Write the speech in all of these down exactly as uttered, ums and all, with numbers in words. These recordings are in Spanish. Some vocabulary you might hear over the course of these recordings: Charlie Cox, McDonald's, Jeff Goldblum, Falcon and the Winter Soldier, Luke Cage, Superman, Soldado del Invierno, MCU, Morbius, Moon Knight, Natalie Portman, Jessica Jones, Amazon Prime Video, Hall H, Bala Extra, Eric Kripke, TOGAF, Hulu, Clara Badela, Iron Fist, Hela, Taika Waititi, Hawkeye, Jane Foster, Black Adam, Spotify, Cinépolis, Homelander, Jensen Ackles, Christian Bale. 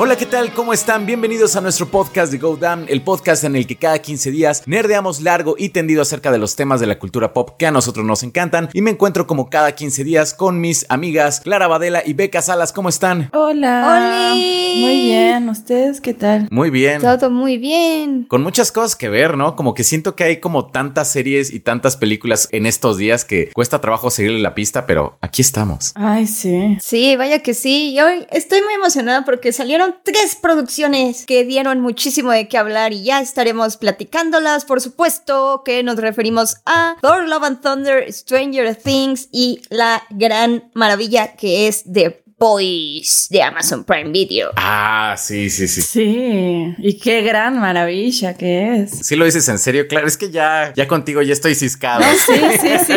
Hola, ¿qué tal? ¿Cómo están? Bienvenidos a nuestro podcast de Go Down, el podcast en el que cada quince días nerdeamos largo y tendido acerca de los temas de la cultura pop que a nosotros nos encantan. Y me encuentro como cada quince días con mis amigas Clara Badela y Beca Salas. ¿Cómo están? Hola. ¡Oli! Muy bien. ¿Ustedes qué tal? Muy bien. Todo muy bien. Con muchas cosas que ver, ¿no? Como que siento que hay como tantas series y tantas películas en estos días que cuesta trabajo seguirle la pista, pero aquí estamos. Ay, sí. Sí, vaya que sí. Yo estoy muy emocionada porque salieron tres producciones que dieron muchísimo de qué hablar y ya estaremos platicándolas. Por supuesto que nos referimos a Thor: Love and Thunder, Stranger Things y la gran maravilla que es The Boys de Amazon Prime Video. Ah, sí, sí, sí. Sí, y qué gran maravilla que es. Sí lo dices en serio, claro, es que ya, ya contigo ya estoy ciscado. Sí, sí, sí.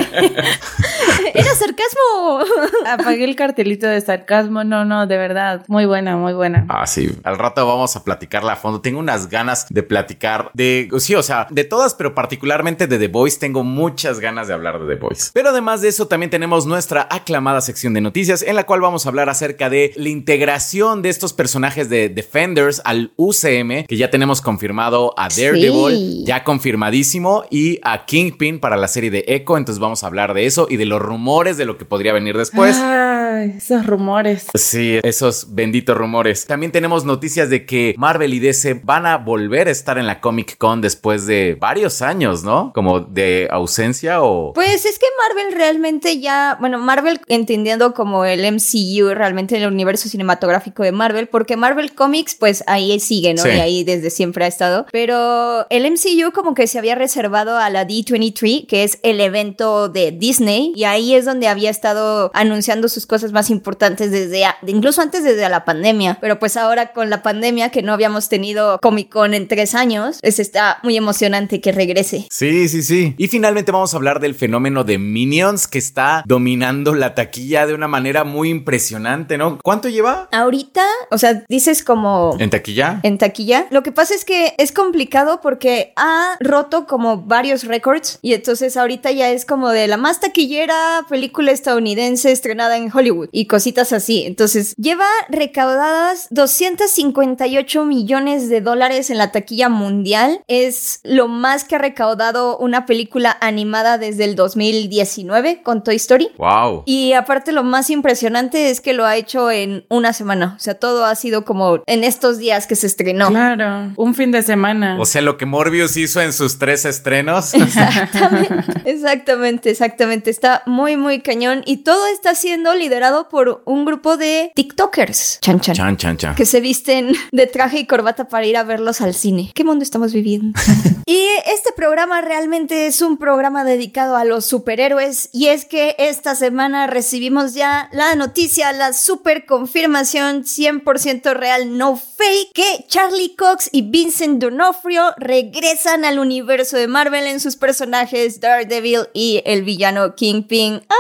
¡Era sarcasmo! Apagué el cartelito de sarcasmo. No, no, de verdad. Muy buena, muy buena. Ah, sí. Al rato vamos a platicarla a fondo. Tengo unas ganas de platicar de... Sí, o sea, de todas, pero particularmente de The Boys. Tengo muchas ganas de hablar de The Boys. Pero además de eso, también tenemos nuestra aclamada sección de noticias, en la cual vamos a hablar acerca de la integración de estos personajes de Defenders al U C M, que ya tenemos confirmado a Daredevil, sí, ya confirmadísimo, y a Kingpin para la serie de Echo. Entonces vamos a hablar de eso y de los rumores rumores de lo que podría venir después. Ay, esos rumores. Sí, esos benditos rumores. También tenemos noticias de que Marvel y D C van a volver a estar en la Comic-Con después de varios años, ¿no? Como de ausencia o... Pues es que Marvel realmente ya... Bueno, Marvel entendiendo como el M C U, realmente el universo cinematográfico de Marvel, porque Marvel Comics, pues ahí sigue, ¿no? Sí. Y ahí desde siempre ha estado. Pero el M C U como que se había reservado a la D veintitrés, que es el evento de Disney, y ahí es donde había estado anunciando sus cosas más importantes desde a, incluso antes desde la pandemia, pero pues ahora con la pandemia que no habíamos tenido Comic-Con en tres años, es, está muy emocionante que regrese. Sí, sí, sí. Y finalmente vamos a hablar del fenómeno de Minions, que está dominando la taquilla de una manera muy impresionante, ¿no? ¿Cuánto lleva? Ahorita, o sea, dices como... ¿En taquilla? En taquilla. Lo que pasa es que es complicado porque ha roto como varios récords y entonces ahorita ya es como de la más taquillera película estadounidense estrenada en Hollywood y cositas así. Entonces lleva recaudadas doscientos cincuenta y ocho millones de dólares en la taquilla mundial. Es lo más que ha recaudado una película animada desde el dos mil diecinueve con Toy Story. Wow. Y aparte lo más impresionante es que lo ha hecho en una semana. O sea, todo ha sido como en estos días que se estrenó. Claro, un fin de semana. O sea, lo que Morbius hizo en sus tres estrenos. Exactamente, exactamente, exactamente. Está muy Muy, muy cañón. Y todo está siendo liderado por un grupo de TikTokers. Chan, chan. Chan, chan, chan. Que se visten de traje y corbata para ir a verlos al cine. ¿Qué mundo estamos viviendo? Y este programa realmente es un programa dedicado a los superhéroes. Y es que esta semana recibimos ya la noticia, la super confirmación cien por ciento real, no fake, que Charlie Cox y Vincent D'Onofrio regresan al universo de Marvel en sus personajes Daredevil y el villano Kingpin. ¡Ah,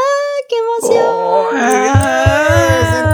qué emoción! Oh, ah, Dios,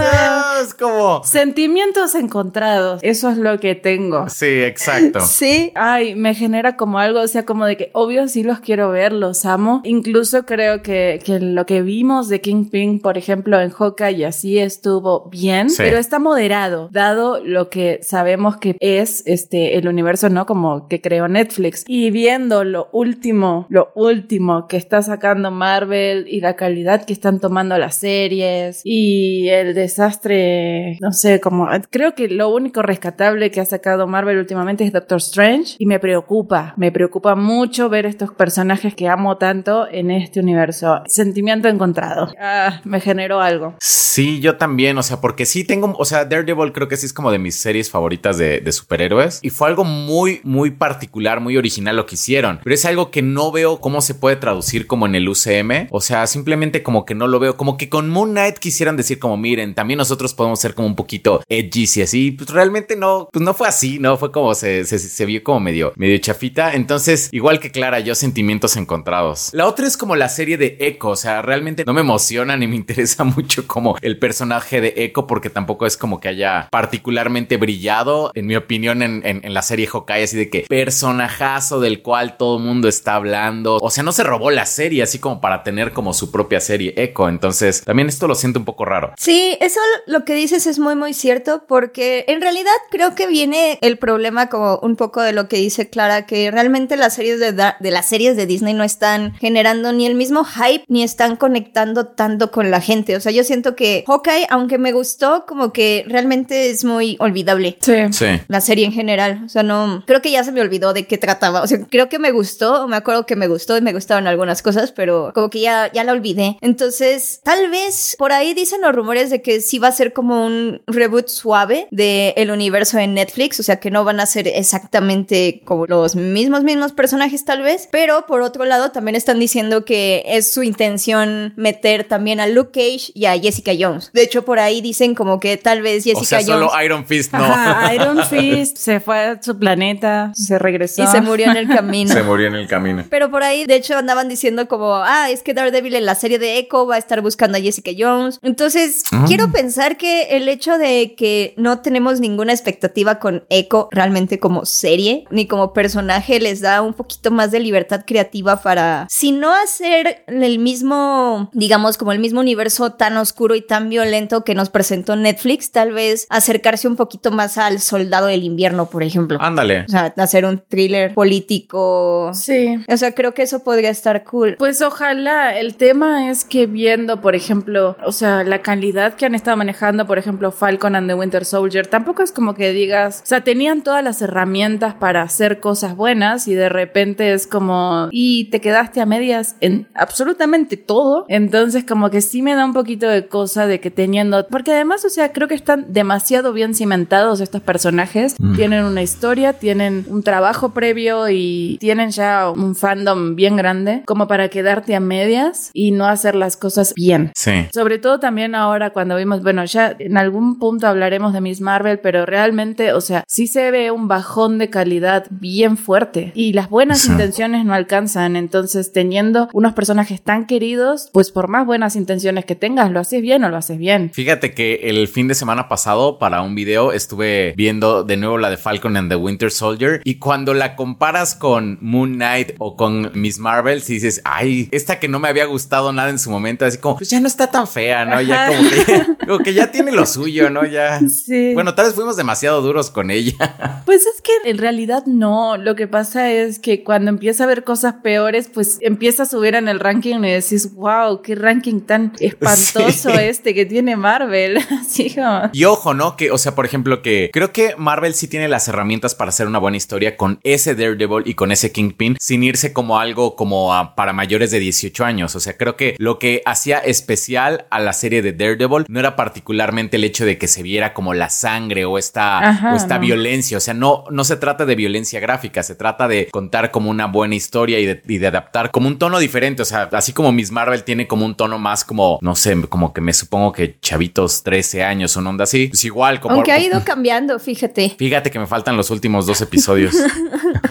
Dios, como... Sentimientos encontrados. Eso es lo que tengo. Sí, exacto. Sí. Ay, me genera como algo, o sea, como de que obvio sí los quiero ver, los amo. Incluso creo que, que lo que vimos de Kingpin, por ejemplo, en Hawkeye, así estuvo bien, sí, pero está moderado, dado lo que sabemos que es este el universo, ¿no? Como que creó Netflix. Y viendo lo último, lo último que está sacando Marvel y la la calidad que están tomando las series y el desastre, no sé, como creo que lo único rescatable que ha sacado Marvel últimamente es Doctor Strange y me preocupa, me preocupa mucho ver estos personajes que amo tanto en este universo. Sentimiento encontrado. Ah, me generó algo. Sí, yo también, o sea, porque sí tengo, o sea, Daredevil creo que sí es como de mis series favoritas de, de superhéroes y fue algo muy, muy particular, muy original lo que hicieron, pero es algo que no veo cómo se puede traducir como en el U C M, o sea, simplemente como que no lo veo, como que con Moon Knight quisieran decir como miren, también nosotros podemos ser como un poquito edgy y así, pues realmente no, pues no fue así, no fue como se, se, se vio como medio, medio chafita, entonces igual que Clara, yo sentimientos encontrados. La otra es como la serie de Echo, o sea, realmente no me emociona ni me interesa mucho como el personaje de Echo porque tampoco es como que haya particularmente brillado, en mi opinión, en, en, en la serie Hawkeye, así de que personajazo del cual todo el mundo está hablando, o sea, no se robó la serie así como para tener como su propia serie Echo, entonces también esto lo siento un poco raro. Sí, eso lo que dices es muy muy cierto, porque en realidad creo que viene el problema como un poco de lo que dice Clara, que realmente las series de, da- de las series de Disney no están generando ni el mismo hype, ni están conectando tanto con la gente. O sea, yo siento que Hawkeye, aunque me gustó, como que realmente es muy olvidable. Sí. Sí. La serie en general, o sea, no, creo que ya se me olvidó de qué trataba. O sea, creo que me gustó, me acuerdo que me gustó y me gustaron algunas cosas, pero como que ya, ya la olvidé. Entonces, tal vez por ahí dicen los rumores de que sí va a ser como un reboot suave del universo en Netflix, o sea, que no van a ser exactamente como los mismos mismos personajes tal vez, pero por otro lado también están diciendo que es su intención meter también a Luke Cage y a Jessica Jones. De hecho, por ahí dicen como que tal vez Jessica, o sea, Jones... solo Iron Fist, no. Ajá, Iron Fist se fue a su planeta, se regresó. Y se murió en el camino. Se murió en el camino. Pero por ahí, de hecho, andaban diciendo como, ah, es que Daredevil en la serie de Echo va a estar buscando a Jessica Jones. Entonces, mm. quiero pensar que el hecho de que no tenemos ninguna expectativa con Echo realmente como serie, ni como personaje, les da un poquito más de libertad creativa para, si no hacer el mismo, digamos, como el mismo universo tan oscuro y tan violento que nos presentó Netflix, tal vez acercarse un poquito más al Soldado del Invierno, por ejemplo. Ándale. O sea, hacer un thriller político. Sí. O sea, creo que eso podría estar cool. Pues ojalá. El tema es que viendo, por ejemplo, o sea, la calidad que han estado manejando, por ejemplo, Falcon and the Winter Soldier, tampoco es como que digas, o sea, tenían todas las herramientas para hacer cosas buenas y de repente es como, y te quedaste a medias en absolutamente todo. Entonces, como que sí me da un poquito de cosa de que teniendo, porque además, o sea, creo que están demasiado bien cimentados estos personajes, mm. tienen una historia, tienen un trabajo previo y tienen ya un fandom bien grande como para quedarte a medias y no hacer las cosas bien. Sí. Sobre todo también ahora cuando vimos, bueno, ya en algún punto hablaremos de Miss Marvel, pero realmente, o sea, sí se ve un bajón de calidad bien fuerte y las buenas sí. intenciones no alcanzan. Entonces, teniendo unos personajes tan queridos, pues por más buenas intenciones que tengas, lo haces bien o lo haces bien. Fíjate que el fin de semana pasado para un video estuve viendo de nuevo la de Falcon and the Winter Soldier y cuando la comparas con Moon Knight o con Miss Marvel, si dices, ay, esta que no me había gustado nada en su momento, así como, pues ya no está tan fea, ¿no? Ya como que, como que ya tiene lo suyo, ¿no? Ya. Sí. Bueno, tal vez fuimos demasiado duros con ella. Pues es que en realidad no. Lo que pasa es que cuando empieza a ver cosas peores, pues empieza a subir en el ranking y decís, wow, qué ranking tan espantoso sí. este que tiene Marvel. Así como... Y ojo, ¿no? Que, o sea, por ejemplo, que creo que Marvel sí tiene las herramientas para hacer una buena historia con ese Daredevil y con ese Kingpin sin irse como algo como a, para mayores de dieciocho años. O sea, creo que lo que hacía especial a la serie de Daredevil no era particularmente el hecho de que se viera como la sangre o esta, Ajá, o esta no. violencia. O sea, no, no se trata de violencia gráfica, se trata de contar como una buena historia y de, y de adaptar como un tono diferente. O sea, así como Miss Marvel tiene como un tono más como, no sé, como que me supongo que chavitos trece años, una onda así. Pues igual como... Aunque ha ido cambiando, fíjate. Fíjate que me faltan los últimos dos episodios.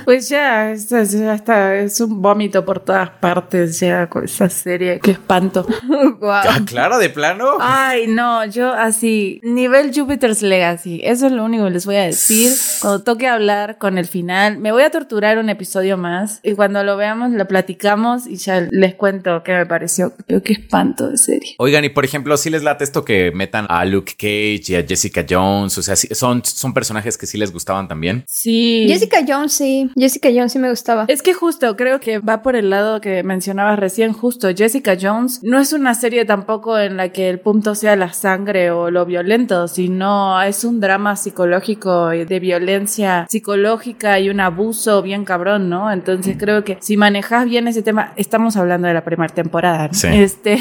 Pues ya, ya está, es un vómito por todas partes ya con esa serie. Qué espanto. Wow. ¿Clara de plano? Ay, no, yo así, nivel Jupiter's Legacy. Eso es lo único que les voy a decir. Cuando toque hablar con el final, me voy a torturar un episodio más y cuando lo veamos lo platicamos y ya les cuento qué me pareció. Pero qué espanto de serie. Oigan, y por ejemplo, si ¿sí les late esto que metan a Luke Cage y a Jessica Jones? O sea, son, son personajes que sí les gustaban también. Sí. Jessica Jones, sí. Jessica Jones sí me gustaba. Es que justo, creo que va por el lado que mencionabas recién, justo Jessica Jones no es una serie tampoco en la que el punto sea la sangre o lo violento, sino es un drama psicológico de violencia psicológica y un abuso bien cabrón, ¿no? Entonces creo que si manejas bien ese tema, estamos hablando de la primera temporada, ¿no? Sí. Este...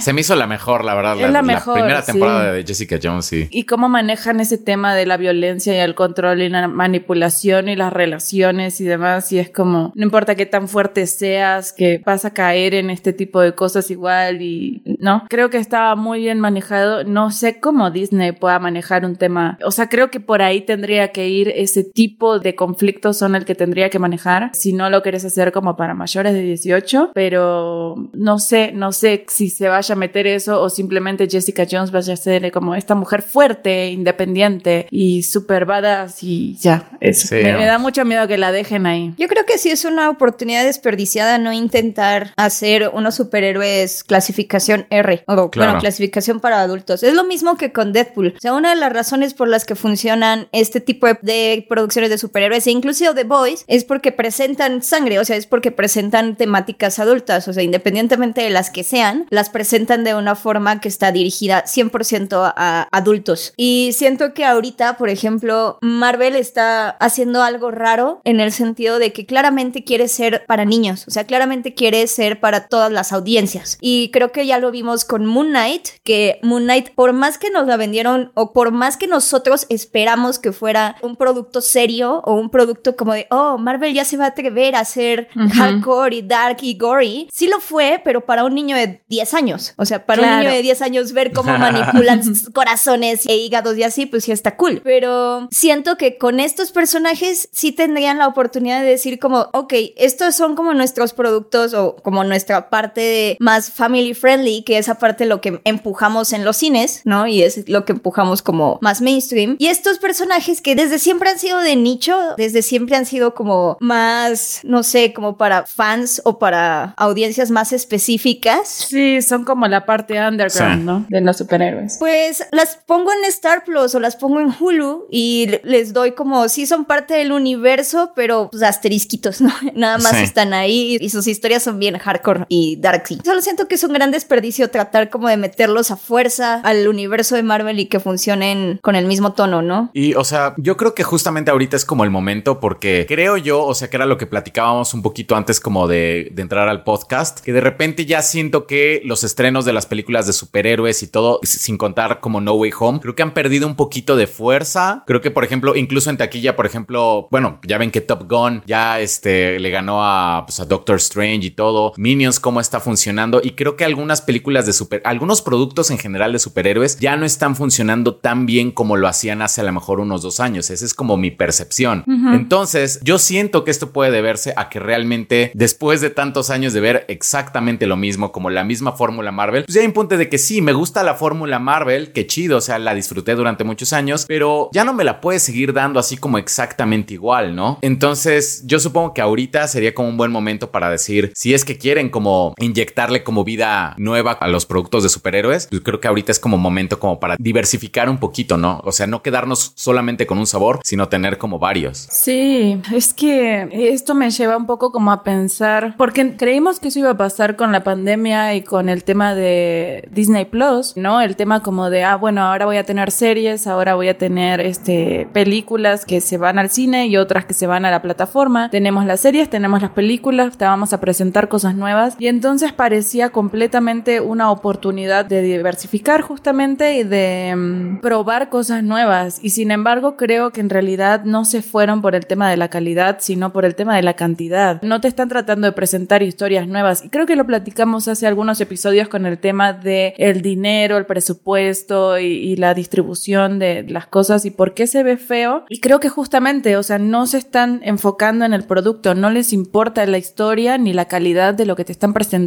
Se me hizo la mejor, la verdad, la, la, mejor, la primera temporada sí. de Jessica Jones, sí. Y cómo manejan ese tema de la violencia y el control y la manipulación y las relaciones y demás, y es como, no importa qué tan fuerte seas, que vas a caer en este tipo de cosas igual y no, creo que estaba muy bien manejado. No sé cómo Disney pueda manejar un tema, o sea, creo que por ahí tendría que ir, ese tipo de conflictos son el que tendría que manejar, si no lo querés hacer como para mayores de dieciocho, pero no sé, no sé si se vaya a meter eso o simplemente Jessica Jones vaya a ser como esta mujer fuerte, independiente y super badass y ya, eso. Sí, me, me da mucho miedo que la deje dejen ahí. Yo creo que sí es una oportunidad desperdiciada no intentar hacer unos superhéroes clasificación R. O, claro. Bueno, clasificación para adultos. Es lo mismo que con Deadpool. O sea, una de las razones por las que funcionan este tipo de, de producciones de superhéroes, e incluso The Boys, es porque presentan sangre. O sea, es porque presentan temáticas adultas. O sea, independientemente de las que sean, las presentan de una forma que está dirigida cien por ciento a adultos. Y siento que ahorita, por ejemplo, Marvel está haciendo algo raro en el sentido de que claramente quiere ser para niños. O sea, claramente quiere ser para todas las audiencias. Y creo que ya lo vimos con Moon Knight, que Moon Knight, por más que nos la vendieron o por más que nosotros esperamos que fuera un producto serio o un producto como de, oh, Marvel ya se va a atrever a hacer uh-huh. hardcore y dark y gory, sí lo fue, pero para un niño de diez años. O sea, para claro. un niño de diez años ver cómo manipulan sus corazones e hígados y así, pues sí está cool. Pero siento que con estos personajes sí tendrían la oportunidad de decir como, ok, estos son como nuestros productos o como nuestra parte de más family friendly, que esa parte lo que empujamos en los cines, ¿no? Y es lo que empujamos como más mainstream. Y estos personajes que desde siempre han sido de nicho, desde siempre han sido como más, no sé, como para fans o para audiencias más específicas. Sí, son como la parte underground, sí. ¿no? De los superhéroes. Pues las pongo en Star Plus o las pongo en Hulu y les doy como, sí son parte del universo, pero pues asterisquitos, ¿no? Nada más sí. están ahí y sus historias son bien hardcore y dark. Solo siento que es un gran desperdicio tratar como de meterlos a fuerza al universo de Marvel y que funcionen con el mismo tono, ¿no? Y, o sea, yo creo que justamente ahorita es como el momento porque creo yo, o sea, que era lo que platicábamos un poquito antes como de, de entrar al podcast, que de repente ya siento que los estrenos de las películas de superhéroes y todo, sin contar como No Way Home, creo que han perdido un poquito de fuerza. Creo que, por ejemplo, incluso en taquilla, por ejemplo, bueno, ya ven que Top Gun ya este, le ganó a, pues, a Doctor Strange y todo. Minions, ¿cómo está funcionando? Y creo que algunas películas de super... algunos productos en general de superhéroes ya no están funcionando tan bien como lo hacían hace a lo mejor unos dos años. Esa es como mi percepción. Uh-huh. Entonces, yo siento que esto puede deberse a que realmente después de tantos años de ver exactamente lo mismo, como la misma fórmula Marvel, pues ya hay un punto de que sí, me gusta la fórmula Marvel, qué chido, o sea, la disfruté durante muchos años, pero ya no me la puede seguir dando así como exactamente igual, ¿no? Entonces, yo supongo que ahorita sería como un buen momento para decir, si es que quieren como inyectarle como vida nueva a los productos de superhéroes, pues creo que ahorita es como momento como para diversificar un poquito, ¿no? O sea, no quedarnos solamente con un sabor, sino tener como varios. Sí, es que esto me lleva un poco como a pensar, porque creímos que eso iba a pasar con la pandemia y con el tema de Disney Plus, ¿no? El tema como de, ah, bueno, ahora voy a tener series, ahora voy a tener este películas que se van al cine y otras que se van a la plataforma. Tenemos las series, tenemos las películas, te vamos a presentar cosas nuevas y entonces Entonces parecía completamente una oportunidad de diversificar justamente y de um, probar cosas nuevas, y sin embargo creo que en realidad no se fueron por el tema de la calidad, sino por el tema de la cantidad. No te están tratando de presentar historias nuevas, y creo que lo platicamos hace algunos episodios con el tema de el dinero, el presupuesto y, y la distribución de las cosas y por qué se ve feo, y creo que justamente, o sea, no se están enfocando en el producto, no les importa la historia ni la calidad de lo que te están presentando,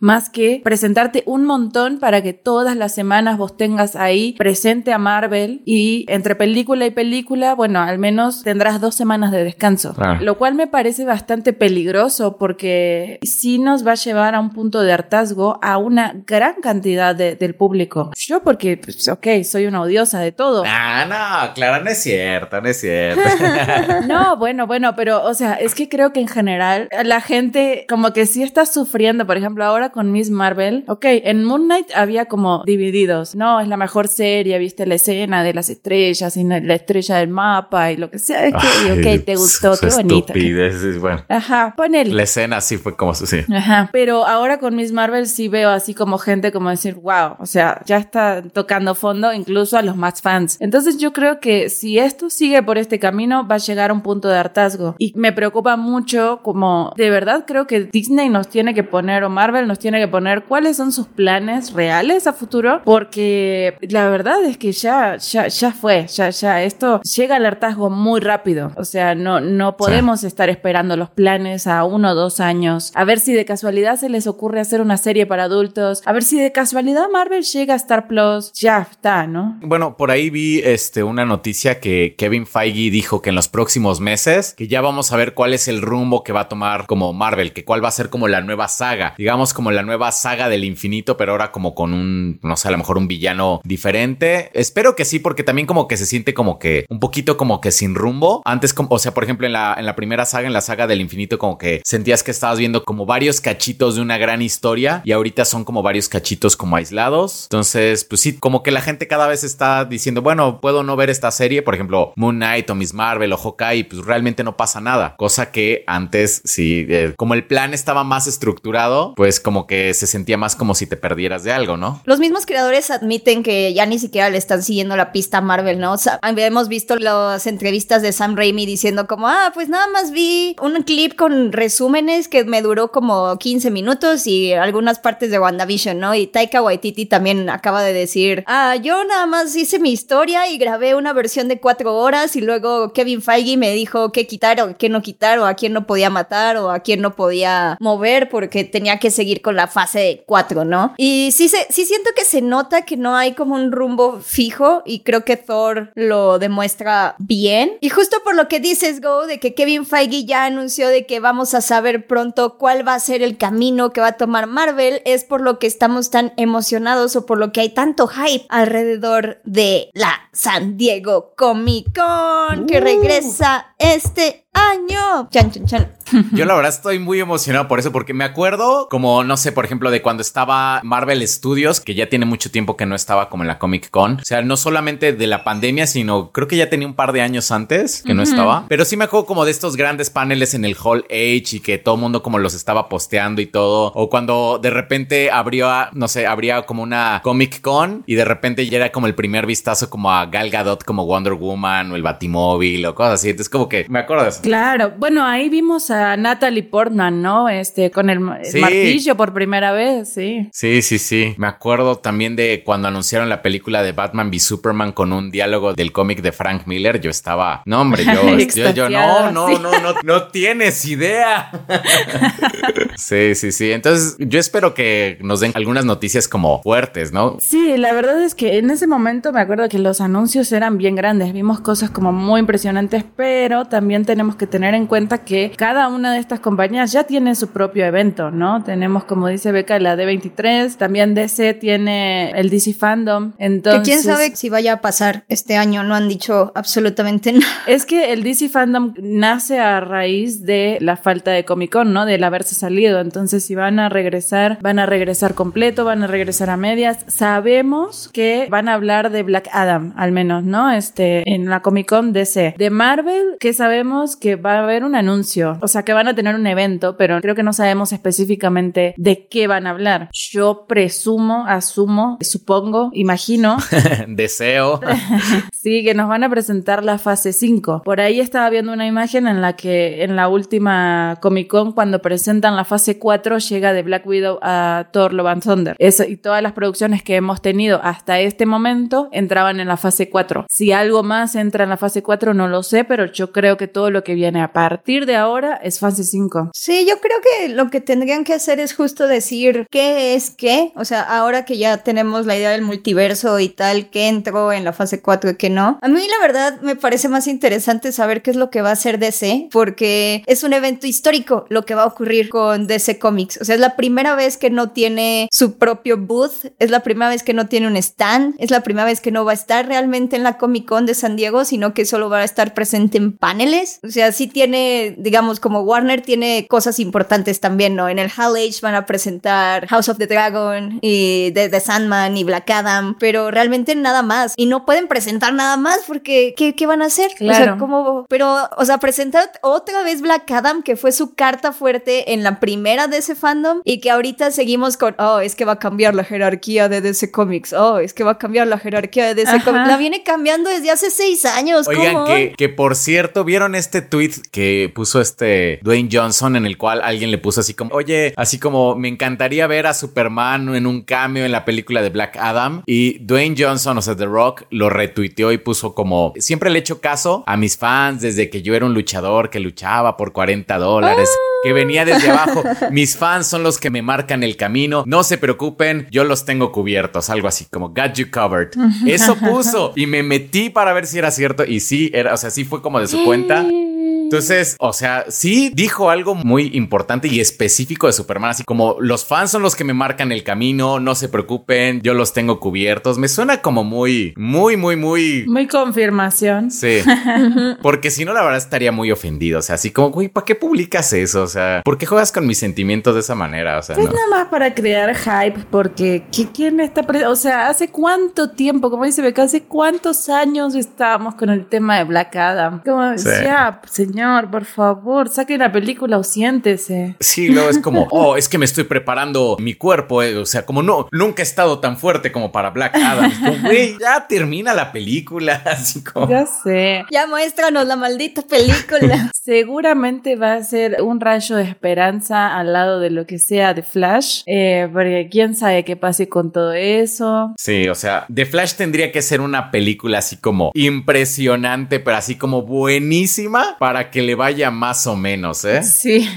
más que presentarte un montón para que todas las semanas vos tengas ahí presente a Marvel, y entre película y película, bueno, al menos tendrás dos semanas de descanso, ah. lo cual me parece bastante peligroso porque sí nos va a llevar a un punto de hartazgo a una gran cantidad de, del público. Yo porque, pues, ok, soy una odiosa de todo. Ah, no, claro, no es cierto, no es cierto. No, bueno, bueno, pero, o sea, es que creo que en general la gente como que sí está sufriendo. Por ejemplo, ahora con Miss Marvel, ok, en Moon Knight había como divididos, no, es la mejor serie, viste la escena de las estrellas y la estrella del mapa y lo que sea, es que, ay, ok, te gustó, qué bonita. Bueno. Ajá, ponele. La escena sí fue como, sí. Ajá, pero ahora con Miss Marvel sí veo así como gente como decir, wow, o sea, ya está tocando fondo incluso a los más fans. Entonces yo creo que si esto sigue por este camino va a llegar a un punto de hartazgo, y me preocupa mucho, como de verdad creo que Disney nos tiene que poner, o Marvel nos tiene que poner, cuáles son sus planes reales a futuro, porque la verdad es que ya ya, ya fue, ya, ya, esto llega al hartazgo muy rápido, o sea, no, no podemos sí. estar esperando los planes a uno o dos años, a ver si de casualidad se les ocurre hacer una serie para adultos, a ver si de casualidad Marvel llega a Star Plus, ya está, ¿no? Bueno, por ahí vi este, una noticia que Kevin Feige dijo que en los próximos meses después, que ya vamos a ver cuál es el rumbo que va a tomar como Marvel, que cuál va a ser como la nueva saga, digamos como la nueva saga del infinito, pero ahora como con un, no sé, a lo mejor un villano diferente. Espero que sí, porque también como que se siente como que un poquito como que sin rumbo. Antes, como, o sea, por ejemplo, en la, en la primera saga, en la saga del infinito, como que sentías que estabas viendo como varios cachitos de una gran historia y ahorita son como varios cachitos como aislados. Entonces, pues sí, como que la gente cada vez está diciendo, bueno, puedo no ver esta serie, por ejemplo, Moon Knight o Miss Marvel o Hawkeye, pues realmente no pasa nada. Cosa que antes, sí, eh, como el plan estaba más estructurado, pues como que se sentía más como si te perdieras de algo, ¿no? Los mismos creadores admiten que ya ni siquiera le están siguiendo la pista a Marvel, ¿no? O sea, hemos visto las entrevistas de Sam Raimi diciendo como, ah, pues nada más vi un clip con resúmenes que me duró como quince minutos y algunas partes de WandaVision, ¿no? Y Taika Waititi también acaba de decir, ah, yo nada más hice mi historia y grabé una versión de cuatro horas y luego Kevin Feige me dijo qué quitar o qué no quitar o a quién no podía matar o a quién no podía mover porque tenía que seguir con la fase cuatro, ¿no? Y sí, se, sí siento que se nota que no hay como un rumbo fijo y creo que Thor lo demuestra bien. Y justo por lo que dices, Go, de que Kevin Feige ya anunció de que vamos a saber pronto cuál va a ser el camino que va a tomar Marvel, es por lo que estamos tan emocionados o por lo que hay tanto hype alrededor de la San Diego Comic-Con, que regresa este año. Chan, chan, chan. Yo la verdad estoy muy emocionado por eso, porque me acuerdo como, no sé, por ejemplo, de cuando estaba Marvel Studios, que ya tiene mucho tiempo que no estaba como en la Comic Con. O sea, no solamente de la pandemia, sino creo que ya tenía un par de años antes que no estaba. Pero sí me acuerdo como de estos grandes paneles en el Hall H y que todo el mundo como los estaba posteando y todo. O cuando de repente abrió, a, no sé, abría como una Comic Con y de repente ya era como el primer vistazo como a Gal Gadot como Wonder Woman o el Batimóvil o cosas así. Entonces como que me acuerdo de eso. Claro, bueno, ahí vimos a Natalie Portman, ¿no? Este, con el, sí. el martillo por primera vez, sí. Sí, sí, sí. Me acuerdo también de cuando anunciaron la película de Batman v Superman con un diálogo del cómic de Frank Miller. Yo estaba, no, hombre, yo, yo, yo no, no, sí. no, no, no, no tienes idea. Sí, sí, sí. Entonces, yo espero que nos den algunas noticias como fuertes, ¿no? Sí, la verdad es que en ese momento me acuerdo que los anuncios eran bien grandes. Vimos cosas como muy impresionantes, pero también tenemos Tenemos que tener en cuenta que cada una de estas compañías ya tiene su propio evento, ¿no? Tenemos, como dice Beca, la D veintitrés, también D C tiene el D C Fandom, entonces... Que quién sabe si vaya a pasar este año, no han dicho absolutamente nada. Es que el D C Fandom nace a raíz de la falta de Comic Con, ¿no? Del haberse salido, entonces si van a regresar, van a regresar completo, van a regresar a medias. Sabemos que van a hablar de Black Adam, al menos, ¿no? Este, en la Comic Con D C. De Marvel, ¿qué sabemos? Que va a haber un anuncio, o sea que van a tener un evento, pero creo que no sabemos específicamente de qué van a hablar. Yo presumo, asumo, supongo, imagino, deseo, sí, que nos van a presentar la fase cinco. Por ahí estaba viendo una imagen en la que en la última Comic Con, cuando presentan la fase cuatro, llega de Black Widow a Thor: Love and Thunder. Eso, y todas las producciones que hemos tenido hasta este momento entraban en la fase cuatro. Si algo más entra en la fase cuatro no lo sé, pero yo creo que todo lo que viene a partir de ahora es fase cinco. Sí, yo creo que lo que tendrían que hacer es justo decir qué es qué, o sea, ahora que ya tenemos la idea del multiverso y tal, qué entró en la fase cuatro y qué no. A mí la verdad me parece más interesante saber qué es lo que va a hacer D C, porque es un evento histórico lo que va a ocurrir con D C Comics, o sea, es la primera vez que no tiene su propio booth, es la primera vez que no tiene un stand, es la primera vez que no va a estar realmente en la Comic Con de San Diego, sino que solo va a estar presente en paneles. O sea, sí tiene, digamos, como Warner tiene cosas importantes también, ¿no? En el Hall H van a presentar House of the Dragon y The, The Sandman y Black Adam, pero realmente nada más. Y no pueden presentar nada más porque ¿qué, qué van a hacer? Claro. O sea, como... Pero, o sea, presentar otra vez Black Adam, que fue su carta fuerte en la primera D C Fandom y que ahorita seguimos con, oh, es que va a cambiar la jerarquía de D C Comics. Oh, es que va a cambiar la jerarquía de D C Ajá. Comics. La viene cambiando desde hace seis años. Oigan, que, que por cierto, ¿vieron este tweet que puso este Dwayne Johnson, en el cual alguien le puso así como, oye, así como me encantaría ver a Superman en un cameo en la película de Black Adam? Y Dwayne Johnson, o sea, The Rock, lo retuiteó y puso como, siempre le echo caso a mis fans desde que yo era un luchador que luchaba por cuarenta dólares. ¡Oh! Que venía desde abajo. Mis fans son los que me marcan el camino. No se preocupen, yo los tengo cubiertos. Algo así como got you covered. Eso puso y me metí para ver si era cierto. Y sí, era, o sea, sí fue como de su cuenta. Entonces, o sea, sí dijo algo muy importante y específico de Superman, así como los fans son los que me marcan el camino, no se preocupen, yo los tengo cubiertos. Me suena como muy, muy, muy, muy... Muy confirmación. Sí, porque si no, la verdad estaría muy ofendido, o sea, así como, güey, ¿para qué publicas eso? O sea, ¿por qué juegas con mis sentimientos de esa manera? O sea, es no. nada más para crear hype, porque ¿quién está? Pre- o sea, ¿hace cuánto tiempo? Como dice Beca, ¿hace cuántos años estábamos con el tema de Black Adam? Como, sí. ya, señor, por favor, saque la película o siéntese. Sí, luego es como, oh, es que me estoy preparando mi cuerpo, eh. o sea, como no, nunca he estado tan fuerte como para Black Adam. Güey, ya termina la película, así como. Ya sé. Ya muéstranos la maldita película. Seguramente va a ser un rayo de esperanza al lado de lo que sea de Flash, eh, porque quién sabe qué pase con todo eso. Sí, o sea, The Flash tendría que ser una película así como impresionante, pero así como buenísima para que le vaya más o menos, ¿eh? Sí,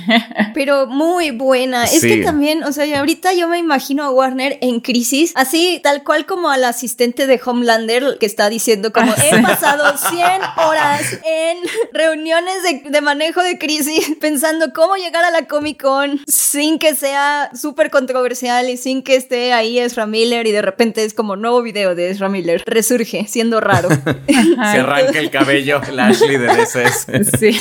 pero muy buena. Sí. Es que también, o sea, yo ahorita yo me imagino a Warner en crisis, así tal cual como al asistente de Homelander que está diciendo como, he pasado cien horas en reuniones de, de manejo de crisis pensando cómo llegar a la Comic-Con sin que sea súper controversial y sin que esté ahí Ezra Miller, y de repente es como nuevo video de Ezra Miller, resurge siendo raro. Se arranca el cabello la Ashley de D C. Sí.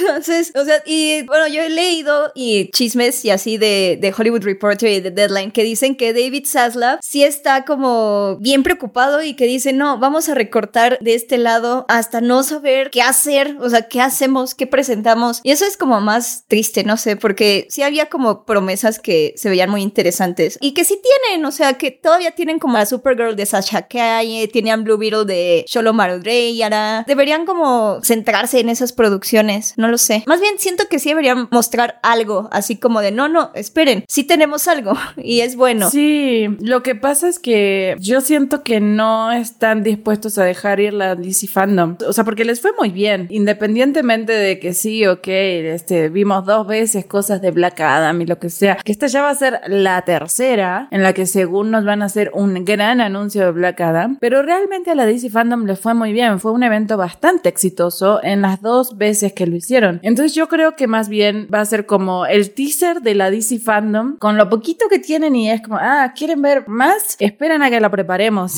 Entonces, o sea, y bueno, yo he leído y chismes y así de, de Hollywood Reporter y de Deadline que dicen que David Zaslav sí está como bien preocupado y que dice, no, vamos a recortar de este lado hasta no saber qué hacer, o sea, qué hacemos, qué presentamos, y eso es como más triste, no sé, porque sí había como promesas que se veían muy interesantes y que sí tienen, o sea, que todavía tienen como a Supergirl de Sasha Calle, tenían Blue Beetle de Xolo Marudreyara, deberían como centrarse en esas producciones, no lo sé, más bien siento que sí deberían mostrar algo, así como de no, no, esperen, sí tenemos algo y es bueno. Sí, lo que pasa es que yo siento que no están dispuestos a dejar ir la D C Fandom, o sea, porque les fue muy bien, independientemente de que sí, ok, este, vimos dos veces cosas de Black Adam y lo que sea, que esta ya va a ser la tercera en la que según nos van a hacer un gran anuncio de Black Adam, pero realmente a la D C Fandom les fue muy bien, fue un evento bastante exitoso en las dos veces que lo hicieron, entonces yo creo que más bien va a ser como el teaser de la D C Fandom, con lo poquito que tienen y es como, ah, ¿quieren ver más? Esperan a que la preparemos.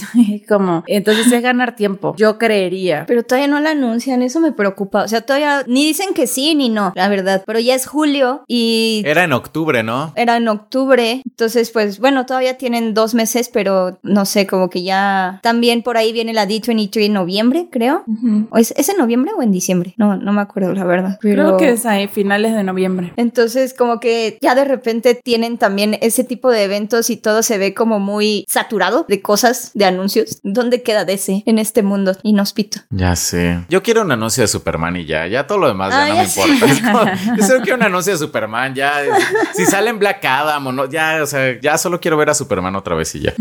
Como, entonces es ganar tiempo, yo creería. Pero todavía no la anuncian, eso me preocupa, o sea, todavía ni dicen que sí ni no, la verdad, pero ya es julio y... Era en octubre, ¿no? Era en octubre, entonces pues bueno, todavía tienen dos meses, pero no sé, como que ya también por ahí viene la D veintitrés en noviembre, creo. Uh-huh. ¿Es, ¿Es en noviembre o en diciembre? No, no me acuerdo, la verdad. Pero... Creo que es ahí, finales de noviembre. Entonces como que ya de repente tienen también ese tipo de eventos y todo se ve como muy saturado de cosas, de anuncios. ¿Dónde queda D C en este mundo inhóspito? Ya sé. Yo quiero un anuncio de Superman y ya, ya todo lo demás ah, ya no ya me sí. importa. Es como, yo solo quiero un anuncio de Superman, ya. Es, si sale en Black Adam o no, ya, o sea, ya solo quiero ver a Superman otra vez y ya.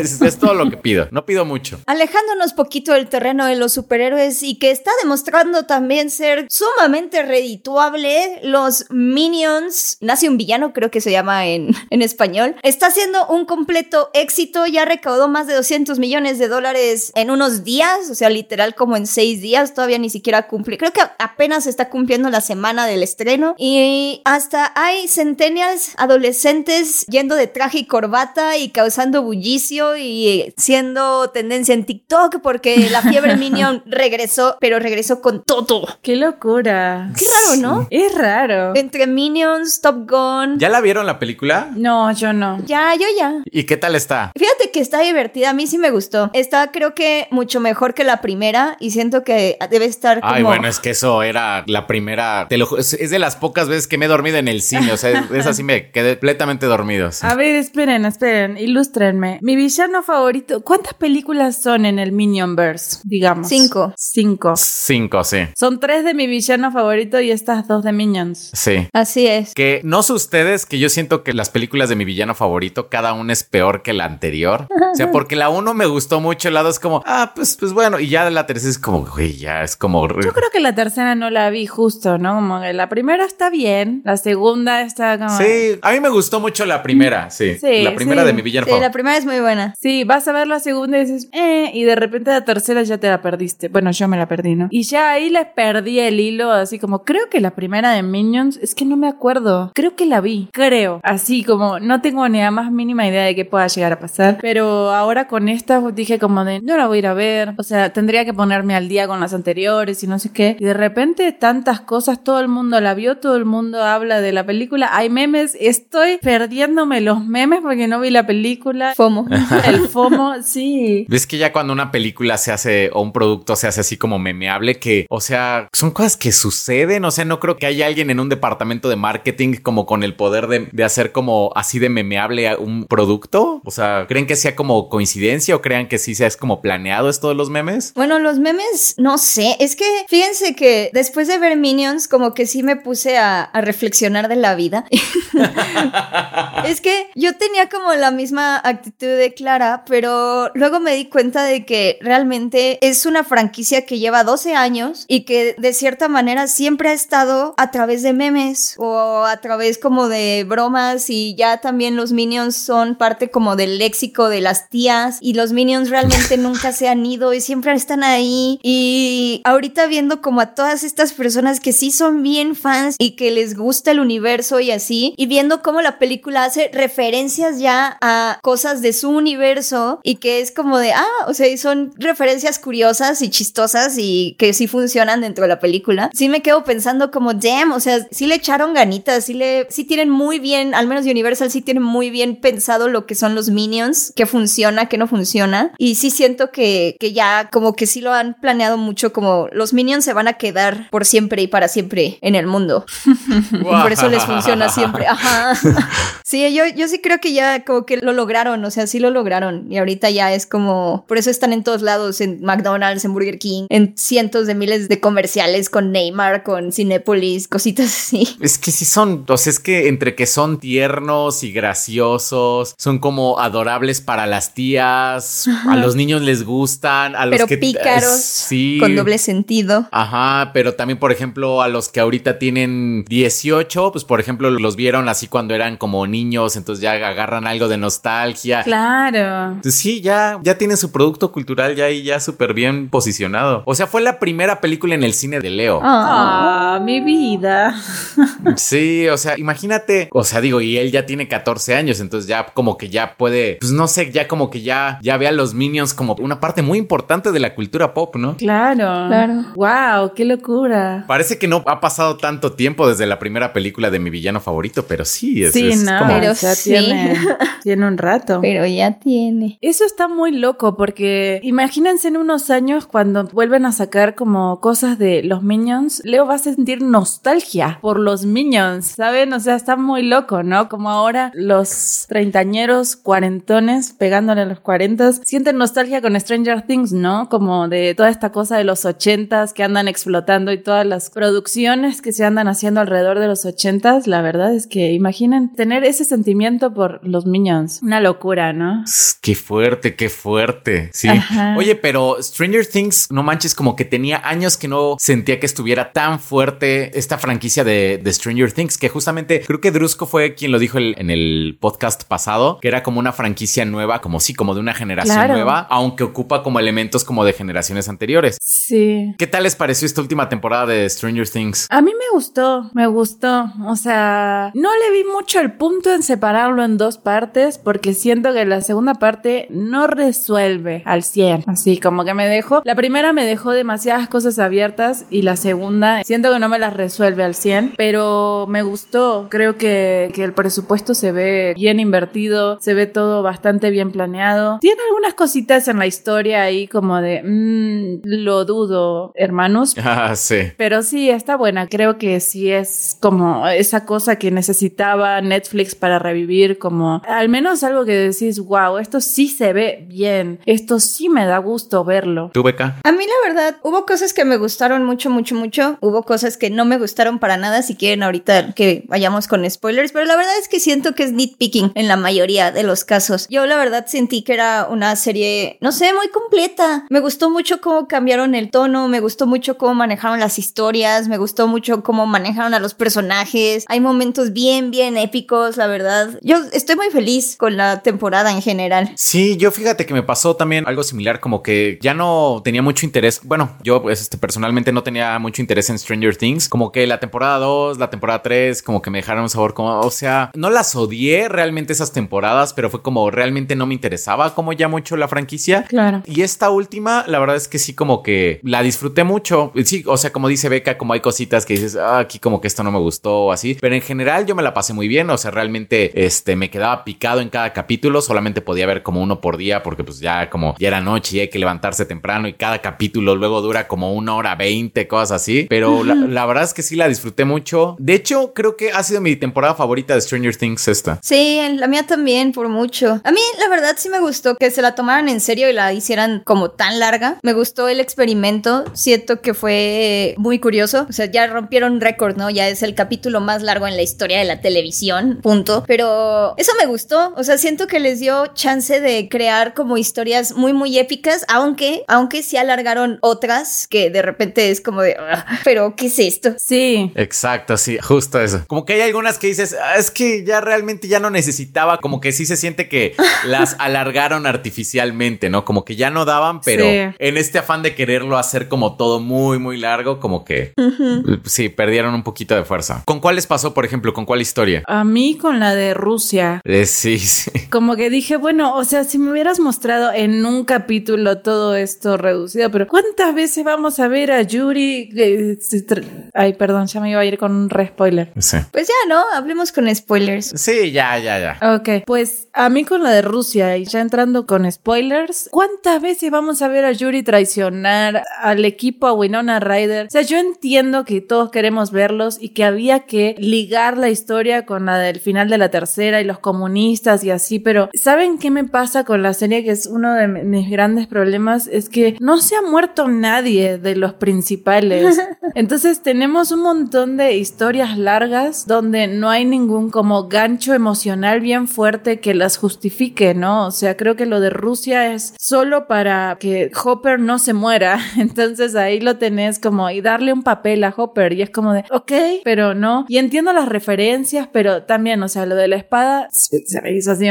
es, es todo lo que pido, no pido mucho. Alejándonos poquito del terreno de los superhéroes y que está demostrando también ser sumamente redituable, los Minions, nace un villano, creo que se llama en, en español, está siendo un completo éxito, ya recaudó más de doscientos millones de dólares en unos días, o sea, literal como en seis días, todavía ni siquiera cumple, creo que apenas está cumpliendo la semana del estreno, y hasta hay centennials adolescentes yendo de traje y corbata y causando bullicio y siendo tendencia en TikTok porque la fiebre Minion regresó, pero regresó con todo. ¡Qué locura! ¡Qué raro, ¿no? Es raro. Entre Minions, Top Gun... ¿Ya la vieron la película? No, yo no. Ya, yo ya. ¿Y qué tal está? Fíjate que está divertida, a mí sí me gustó. Está, creo que, mucho mejor que la primera y siento que debe estar como... Ay, bueno, es que eso era la primera... Te lo ju- es de las pocas veces que me he dormido en el cine, o sea, es así, me quedé completamente dormido. Sí. A ver, esperen, esperen, ilústrenme. Mi villano favorito... ¿Cuántas películas son en el Minionverse, digamos? Cinco. Cinco. Cinco, sí. Son tres de mi villano favorito y estas dos de Minions. Sí. Así es. Que no sé ustedes, que yo siento que las películas de mi villano favorito, cada una es peor que la anterior. mejor. O sea, porque la uno me gustó mucho, la dos como, ah, pues, pues bueno, y ya la tercera es como, güey, ya es como... Yo creo que la tercera no la vi justo, ¿no? Como que la primera está bien, la segunda está como... Sí, a mí me gustó mucho la primera, sí. sí la primera sí, de mi villano. Sí, la primera es muy buena. Sí, vas a ver la segunda y dices, eh, y de repente la tercera ya te la perdiste. Bueno, yo me la perdí, ¿no? Y ya ahí les perdí el hilo, así como, creo que la primera de Minions, es que no me acuerdo, creo que la vi, creo, así como, no tengo ni la más mínima idea de qué pueda llegar a pasar, pero ahora con esta dije como de, no la voy a ir a ver, o sea, tendría que ponerme al día con las anteriores y no sé qué, y de repente tantas cosas, todo el mundo la vio, todo el mundo habla de la película, hay memes, estoy perdiéndome los memes porque no vi la película. FOMO. El FOMO, sí. ¿Ves que ya cuando una película se hace, o un producto se hace así como memeable, que, o sea, son cosas que suceden, o sea, no creo que haya alguien en un departamento de marketing como con el poder de, de hacer como así de memeable a un producto? O sea, ¿creen que sea como coincidencia o crean que sí sea es como planeado esto de los memes? Bueno, los memes, no sé, es que fíjense que después de ver Minions como que sí me puse a, a reflexionar de la vida. Es que yo tenía como la misma actitud de Clara, pero luego me di cuenta de que realmente es una franquicia que lleva doce años y que de cierta manera siempre ha estado a través de memes o a través como de bromas, y ya también los Minions son parte como del léxico de las tías, y los Minions realmente nunca se han ido y siempre están ahí, y ahorita viendo como a todas estas personas que sí son bien fans y que les gusta el universo y así, y viendo cómo la película hace referencias ya a cosas de su universo y que es como de, ah, o sea, son referencias curiosas y chistosas y que sí funcionan dentro de la película, sí me quedo pensando como, damn, o sea, sí le echaron ganitas, sí le, sí tienen muy bien, al menos Universal sí tienen muy bien pensado lo que son los Minions, qué funciona, qué no funciona, y sí siento que, que ya como que sí lo han planeado mucho, como los Minions se van a quedar por siempre y para siempre en el mundo. Wow. Por eso les funciona siempre. Ajá. Sí, yo, yo sí creo que ya como que lo lograron, o sea, sí lo lograron, y ahorita ya es como, por eso están en todos lados, en McDonald's, en Burger King, en cientos de miles de comerciales con Neymar, con Cinépolis, cositas así. Es que sí son, o sea, es que entre que son tiernos y graciosos, son como adorables para las tías, ajá, a los niños les gustan, a los pero que... Pero pícaros, sí, con doble sentido. Ajá, pero también, por ejemplo, a los que ahorita tienen dieciocho, pues, por ejemplo, los vieron así cuando eran como niños, entonces ya agarran algo de nostalgia. Claro. Entonces, sí, ya, ya tienen su producto cultural ya y ya súper bien posicionado. O sea, fue la primera película en el cine de Leo. Ah, oh, oh, mi vida. Sí, o sea, imagínate, o sea, digo, y él ya tiene catorce años, entonces ya como que ya puede, pues no sé, ya como que ya, ya ve a los Minions como una parte muy importante de la cultura pop, ¿no? Claro, claro. Wow, qué locura. Parece que no ha pasado tanto tiempo desde la primera película de Mi Villano Favorito, pero sí, es, sí, es no, como... pero ya sí. tiene, tiene un rato. Pero ya tiene. Eso está muy loco porque imagínense en unos años cuando vuelven a sacar como cosas de los Minions, Leo va a sentir nostalgia por los Minions, ¿saben? O sea, está muy loco, ¿no? Como ahora los treintañeros, cuarentones, pegándole a los cuarentas, sienten nostalgia con Stranger Things, ¿no? Como de toda esta cosa de los ochentas que andan explotando y todas las producciones que se andan haciendo alrededor de los ochentas. La verdad es que imaginen tener ese sentimiento por los Minions. Una locura, ¿no? Qué fuerte, qué fuerte. Sí. Ajá. Oye, pero Stranger Things, no manches, como que tenía años que no sentía que estuviera tan fuerte esta franquicia de, de Stranger Things, que justamente creo que Drusco fue quien lo dijo el, en el podcast pasado, que era como una franquicia nueva, como sí, como de una generación claro. nueva, aunque ocupa como elementos como de generaciones anteriores. Sí. ¿Qué tal les pareció esta última temporada de Stranger Things? A mí me gustó, me gustó. O sea, no le vi mucho el punto en separarlo en dos partes porque siento que la segunda parte no resuelve al cien. Así como que me dejó, la primera me dejó demasiadas cosas abiertas y la segunda siento que no me las resuelve al cien, pero me gustó. Creo que, que el presupuesto se ve bien invertido, se ve todo bastante bien planeado. Tiene algunas cositas en la historia ahí como de mmm, lo dudo, hermanos. Ah, sí. Pero sí, está buena. Creo que sí es como esa cosa que necesitaba Netflix para revivir, como al menos algo que decís, wow, esto sí se ve bien, esto sí me da gusto verlo. ¿Tú, Beca? A mí la verdad, hubo cosas que me gustaron mucho, mucho, mucho, hubo cosas que no me gustaron para nada, si quieren ahorita que vayamos con spoilers, pero la verdad es que siento que es nitpicking en la mayoría de los casos. Yo la verdad sentí que era una serie, no sé, muy completa. Me gustó mucho cómo cambiaron el tono, me gustó mucho cómo manejaron las historias, me gustó mucho cómo manejaron a los personajes. Hay momentos bien, bien épicos, la verdad. Yo estoy muy feliz con la temporada en general. Sí, yo fíjate que me pasó también algo similar, como que ya no tenía mucho interés. Bueno, yo pues, este, personalmente no tenía mucho interés en Stranger Things. Como que la temporada dos, la temporada tres, como que me dejaron un sabor como, o sea, no las odié realmente esas temporadas, pero fue como realmente no me interesaba como ya mucho la franquicia. Claro. Y esta última, la verdad es que sí, como que la disfruté mucho. Sí, o sea, como dice Beca, como hay cositas que dices, ah, aquí como que esto no me gustó o así. Pero en general yo me la pasé muy bien, o sea, realmente este, me quedaba picado en cada capítulo, solamente podía ver como uno por día porque pues ya como ya era noche y hay que levantarse temprano y cada capítulo luego dura como una hora veinte, cosas así. Pero uh-huh. la, la verdad es que sí la disfruté mucho. De hecho, creo que ha sido mi temporada favorita de Stranger Things esta. Sí, la mía también, por mucho. A mí la verdad sí me gustó que se la tomaran en serio y la hicieran como tan larga. Me gustó el experimento, siento que fue muy curioso, o sea, ya rompieron récord, ¿no? Ya es el capítulo más largo en la historia de la televisión, punto. Pero eso me gustó, o sea, siento que les dio chance de crear como historias muy muy épicas, aunque aunque sí alargaron otras que de repente es como de, pero ¿qué es esto? Sí. Exacto, sí, justo eso. Como que hay algunas que dices, ah, es que ya realmente ya no necesitaba, como que sí se siente que las alargaron artificialmente, ¿no? Como que ya no daban, pero sí, en este afán de quererlo hacer como todo muy muy largo, como que uh-huh. sí, perdieron un poquito de fuerza. ¿Con cuál les pasó, por ejemplo? ¿Con cuál historia? A mí con la de Rusia. Eh, sí, sí. Como que dije, bueno, o sea, si me hubieras mostrado en un capítulo todo esto reducido, pero ¿cuántas veces vamos a ver a Yuri? Ay, perdón, ya me iba a ir con un re spoiler. Sí. Pues ya, ¿no? Hablemos con spoilers. Sí, ya, ya, ya. Ok, pues a mí con la de Rusia, y ya entrando con spoilers, ¿cuántas veces vamos a ver a Yuri traicionar al equipo, a Winona Ryder? O sea, yo entiendo que todos queremos verlos y que había que ligar la historia con la del final de la tercera y los comunistas y así, pero ¿saben qué me pasa con la serie? Que es uno de mis grandes problemas, es que no se ha muerto nadie de los principales. Entonces tenemos un montón de historias largas donde no hay ningún como gancho emocional bien fuerte que las justifique, ¿no? O sea, creo que lo de Rusia es solo para que Hopper no se muera. Entonces ahí lo tenés como y darle un papel a Hopper y es como de ok, pero no. Y entiendo las referencias, pero también, o sea, lo de la espada se me hizo así,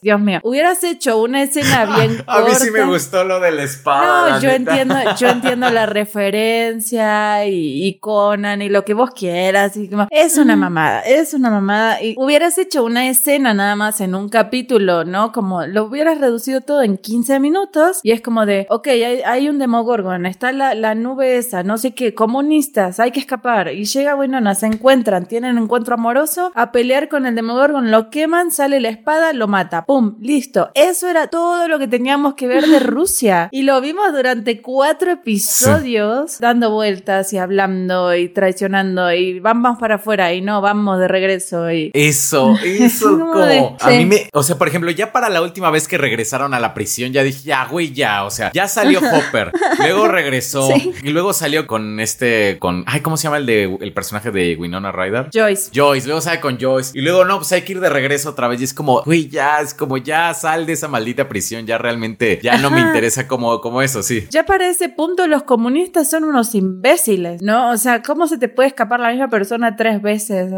Dios mío. Hubieras hecho una escena bien corta. A mí sí me gustó lo de la espada. No, yo entiendo, yo entiendo la referencia y, y Conan y lo que vos quieras. Y como, es una mamada, es una mamada. Y hubieras hecho una escena nada más en un capítulo, ¿no? Como lo hubieras reducido todo en quince minutos y es como de, ok, hay, hay un Demogorgon, está la, la nube esa, no sé qué, comunistas, hay que escapar. Y llega Winona, se encuentran, tienen un encuentro amoroso, a pelear con el Demogorgon, lo queman, sale la espada, lo mata, pum, listo. Eso era todo lo que teníamos que ver de Rusia y lo vimos durante cuatro episodios dando vueltas y hablando y traicionando y vamos para afuera y no, vamos de regreso y... Eso, eso como, como de, a sí. mí me, o sea, por ejemplo, ya para la última vez que regresaron a la prisión ya dije, ya güey, ya, o sea, ya salió Hopper, luego regresó sí. y luego salió con este, con, ay, ¿cómo se llama el de, el personaje de Winona Ryder? Joyce. Joyce, luego sale con Joyce y luego no, pues hay que ir de regreso otra vez y es como, güey, ya, es como ya sal de esa maldita prisión, ya realmente ya Ajá. no me interesa como, como eso, sí. Ya para ese punto los comunistas son unos imbéciles, ¿no? O sea, ¿cómo se te puede escapar la misma persona tres veces?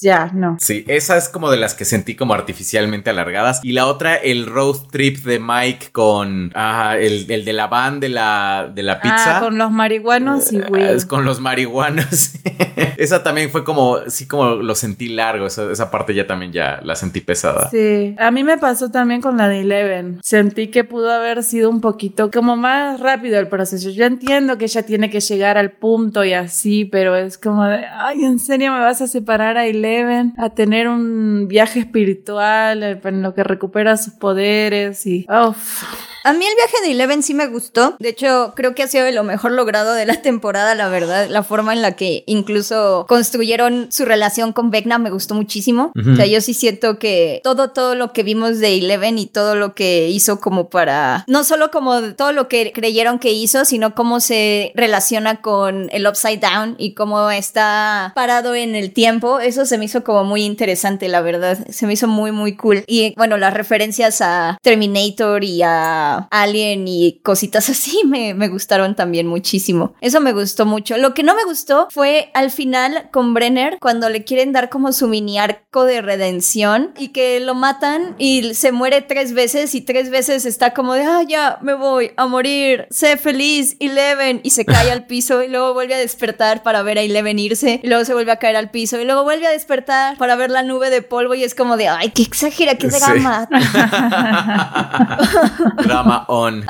Ya, no. Sí, esa es como de las que sentí como artificialmente alargadas y la otra, el road trip de Mike con ah, el, el de la van de la, de la pizza. Ah, con los marihuanos y güey. Es con los marihuanos. Esa también fue como, sí, como lo sentí largo, esa, esa parte ya también ya la sentí pesada. Sí, a mí me pasó también con la de Eleven. Sentí que pudo haber sido un poquito como más rápido el proceso. Yo entiendo que ella tiene que llegar al punto y así, pero es como de, ay, ¿en serio me vas a separar a Eleven? A tener un viaje espiritual en lo que recupera sus poderes y... Uf. A mí el viaje de Eleven sí me gustó. De hecho, creo que ha sido de lo mejor logrado de la temporada, la verdad. La forma en la que incluso construyeron su relación con Vecna me gustó muchísimo. Uh-huh. O sea, yo sí siento que todo, todo lo que vimos de Eleven y todo lo que hizo como para... No solo como todo lo que creyeron que hizo, sino cómo se relaciona con el Upside Down y cómo está parado en el tiempo. Eso se me hizo como muy interesante, la verdad. Se me hizo muy, muy cool. Y bueno, las referencias a Terminator y a Alien y cositas así me, me gustaron también muchísimo. Eso me gustó mucho. Lo que no me gustó fue al final con Brenner, cuando le quieren dar como su mini arco de redención y que lo matan y se muere tres veces y tres veces está como de, ah, ya me voy a morir, sé feliz, Eleven, y se cae al piso y luego vuelve a despertar para ver a Eleven irse y luego se vuelve a caer al piso y luego vuelve a despertar para ver la nube de polvo y es como de, ay, qué exagera, qué drama. Sí. Drama on.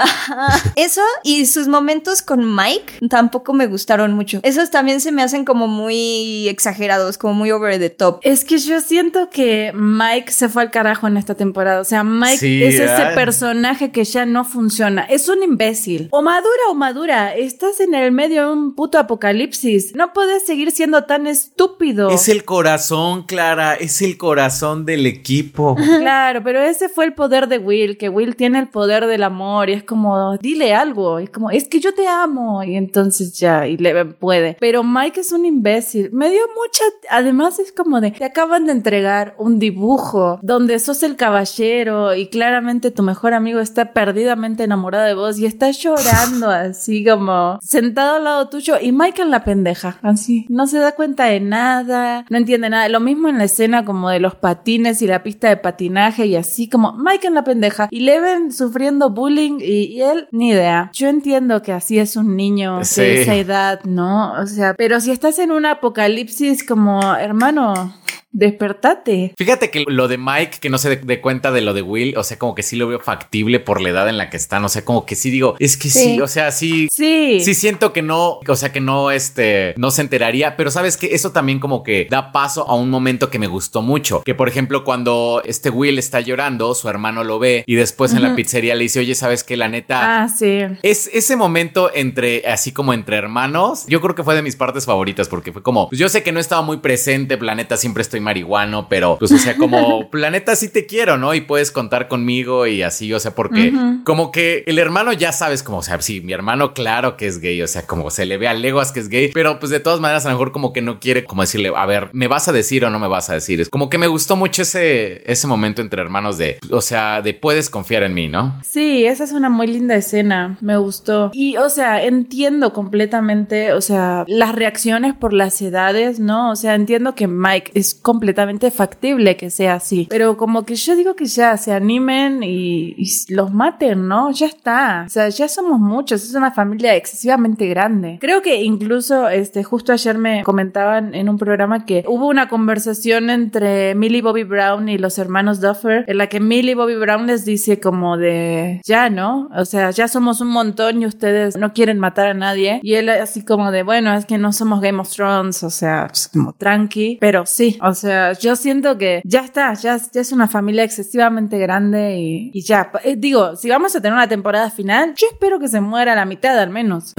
Eso y sus momentos con Mike tampoco me gustaron mucho. Esos también se me hacen como muy exagerados, como muy over the top. Es que yo siento que Mike se fue al carajo en esta temporada. O sea, Mike sí, es ese eh. personaje que ya no funciona. Es un imbécil. O madura o madura. Estás en el medio de un puto apocalipsis. No puedes seguir siendo tan estúpido. Es el corazón, Clara. Es el corazón del equipo. Claro, pero ese fue el poder de Will, que Will tiene el poder del amor y es como, dile algo. Es como, es que yo te amo. Y entonces ya, y le puede. Pero Mike es un imbécil. Me dio mucha... Además es como de, te acaban de entregar un dibujo donde sos el caballero y claramente tu mejor amigo está perdidamente enamorado de vos y está llorando así como sentado al lado tuyo y Mike en la pendeja. Así. No se da cuenta de nada, no entiende nada. Lo mismo en la escena como de los patines y la pista de patinaje y así como Mike en la pendeja. Y Leven sufriendo bullying y, y él, ni idea. Yo entiendo que así es un niño sí. de esa edad, ¿no? O sea, pero si estás en un apocalipsis como, hermano... Despertate. Fíjate que lo de Mike, que no se dé cuenta de lo de Will, o sea, como que sí lo veo factible por la edad en la que están, o sea, como que sí digo, es que sí, sí o sea, sí, sí, sí siento que no, o sea, que no, este, no se enteraría, pero sabes que eso también como que da paso a un momento que me gustó mucho, que por ejemplo cuando este Will está llorando, su hermano lo ve y después uh-huh. en la pizzería le dice, oye, ¿sabes qué? La neta. Ah, sí. Es ese momento entre, así como entre hermanos, yo creo que fue de mis partes favoritas porque fue como, pues yo sé que no estaba muy presente, planeta, siempre estoy marihuano, pero pues o sea como planeta sí te quiero, ¿no? Y puedes contar conmigo y así, o sea, porque uh-huh. como que el hermano ya sabes como, o sea, sí, mi hermano claro que es gay, o sea, como se le ve a leguas que es gay, pero pues de todas maneras a lo mejor como que no quiere como decirle, a ver, ¿me vas a decir o no me vas a decir? Es como que me gustó mucho ese ese momento entre hermanos de, o sea, de puedes confiar en mí, ¿no? Sí, esa es una muy linda escena, me gustó. Y, o sea, entiendo completamente, o sea, las reacciones por las edades, ¿no? O sea, entiendo que Mike es completamente factible que sea así, pero como que yo digo que ya se animen y, y los maten, ¿no? Ya está, o sea, ya somos muchos, es una familia excesivamente grande. Creo que incluso, este, justo ayer me comentaban en un programa que hubo una conversación entre Millie Bobby Brown y los hermanos Duffer, en la que Millie Bobby Brown les dice como de, ya, ¿no? O sea, ya somos un montón y ustedes no quieren matar a nadie, y él así como de, bueno, es que no somos Game of Thrones, o sea, pues, como tranqui, pero sí, o sea, O sea, yo siento que ya está, ya, ya es una familia excesivamente grande y, y ya. Eh, digo, si vamos a tener una temporada final, yo espero que se muera la mitad al menos.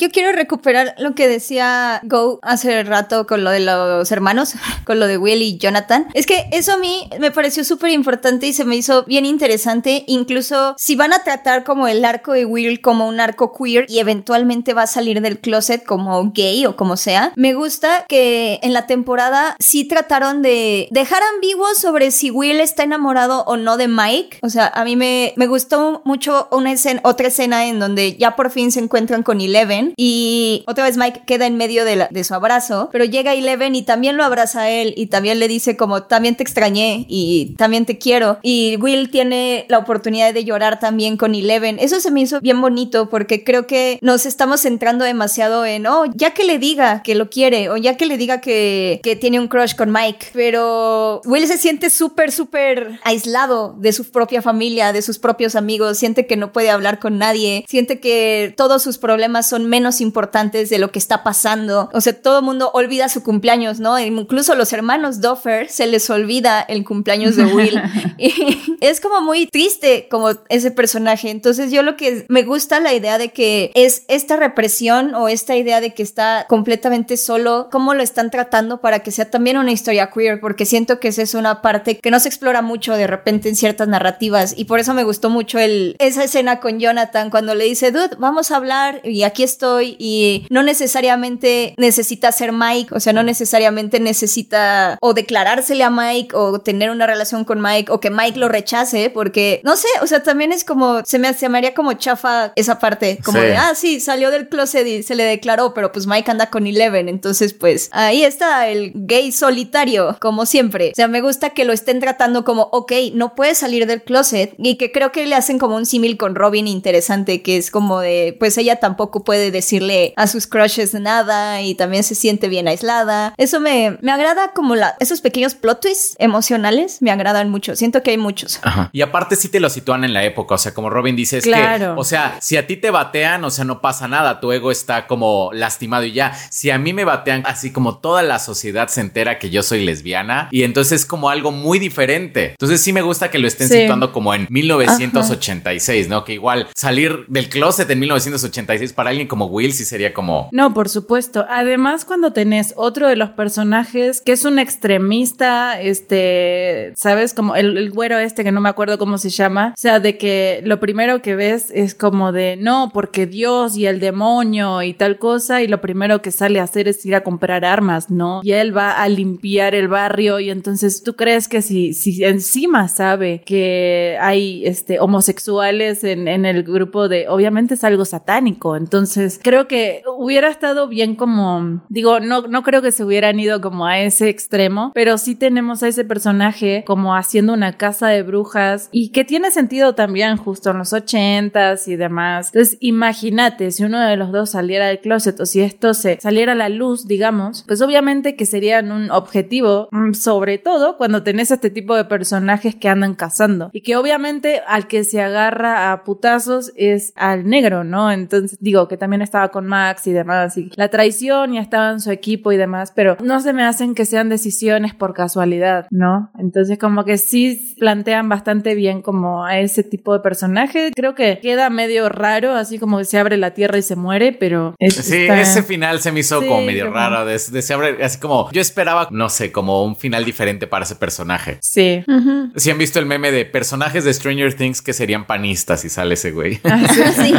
Yo quiero recuperar lo que decía Go hace rato con lo de los hermanos, con lo de Will y Jonathan. Es que eso a mí me pareció súper importante y se me hizo bien interesante. Incluso si van a tratar como el arco de Will como un arco queer y eventualmente va a salir del closet como gay o como sea, me gusta que en la temporada sí trataron de dejar ambiguo sobre si Will está enamorado o no de Mike. O sea, a mí me, me gustó mucho una escena, otra escena en donde ya por fin se encuentran con Eleven y otra vez Mike queda en medio de, la, de su abrazo, pero llega Eleven y también lo abraza a él y también le dice como también te extrañé y también te quiero, y Will tiene la oportunidad de llorar también con Eleven. Eso se me hizo bien bonito porque creo que nos estamos centrando demasiado en, oh, ya que le diga que lo quiere o ya que le diga que, que tiene un crush con Mike, Mike, pero Will se siente súper, súper aislado de su propia familia, de sus propios amigos, siente que no puede hablar con nadie, siente que todos sus problemas son menos importantes de lo que está pasando. O sea, todo el mundo olvida su cumpleaños, ¿no? Incluso los hermanos Duffer se les olvida el cumpleaños de Will. Y es como muy triste como ese personaje. Entonces yo lo que me gusta la idea de que es esta represión o esta idea de que está completamente solo, cómo lo están tratando para que sea también una historia queer, porque siento que esa es una parte que no se explora mucho de repente en ciertas narrativas, y por eso me gustó mucho el, esa escena con Jonathan cuando le dice, dude, vamos a hablar y aquí estoy, y no necesariamente necesita ser Mike, o sea, no necesariamente necesita o declarársele a Mike o tener una relación con Mike o que Mike lo rechace, porque, no sé, o sea, también es como, se me, se me haría como chafa esa parte, como sí. de, ah, sí, salió del closet y se le declaró, pero pues Mike anda con Eleven, entonces pues ahí está el gay solitario, como siempre. O sea, me gusta que lo estén tratando como, ok, no puedes salir del closet, y que creo que le hacen como un símil con Robin interesante, que es como de, pues ella tampoco puede decirle a sus crushes nada y también se siente bien aislada. Eso me, me agrada, como la, esos pequeños plot twists emocionales me agradan mucho, siento que hay muchos. Ajá. Y aparte sí te lo sitúan en la época, o sea, como Robin dice, es claro. que, o sea, si a ti te batean, o sea, no pasa nada, tu ego está como lastimado y ya. Si a mí me batean, así como toda la sociedad se entera que yo soy lesbiana, y entonces es como algo muy diferente. Entonces sí me gusta que lo estén sí. situando como en mil novecientos ochenta y seis, ajá. ¿no? Que igual salir del closet en mil novecientos ochenta y seis para alguien como Will sí sería como... No, por supuesto. Además, cuando tenés otro de los personajes que es un extremista, este, ¿sabes? Como el, el güero este que no me acuerdo cómo se llama. O sea, de que lo primero que ves es como de no, porque Dios y el demonio y tal cosa, y lo primero que sale a hacer es ir a comprar armas, ¿no? Y él va a limpiar el barrio, y entonces tú crees que si, si encima sabe que hay este, homosexuales en, en el grupo de... Obviamente es algo satánico, entonces creo que hubiera estado bien como... Digo, no, no creo que se hubieran ido como a ese extremo, pero sí tenemos a ese personaje como haciendo una casa de brujas, y que tiene sentido también justo en los ochentas y demás. Entonces imagínate si uno de los dos saliera del closet, o si esto se saliera a la luz, digamos, pues obviamente que serían un objetivo, sobre todo cuando tenés este tipo de personajes que andan cazando, y que obviamente al que se agarra a putazos es al negro, ¿no? Entonces digo que también estaba con Max y demás, y la traición ya estaba en su equipo y demás, pero no se me hacen que sean decisiones por casualidad, ¿no? Entonces como que sí plantean bastante bien como a ese tipo de personaje. Creo que queda medio raro, así como que se abre la tierra y se muere, pero... Es, sí, está... ese final se me hizo sí, como medio como... raro, de, de se abre, así como... Yo esperaba, no sé, como un final diferente para ese personaje. Sí. Uh-huh. Si ¿Sí han visto el meme de personajes de Stranger Things que serían panistas y sale ese güey? Ah, sí, sí.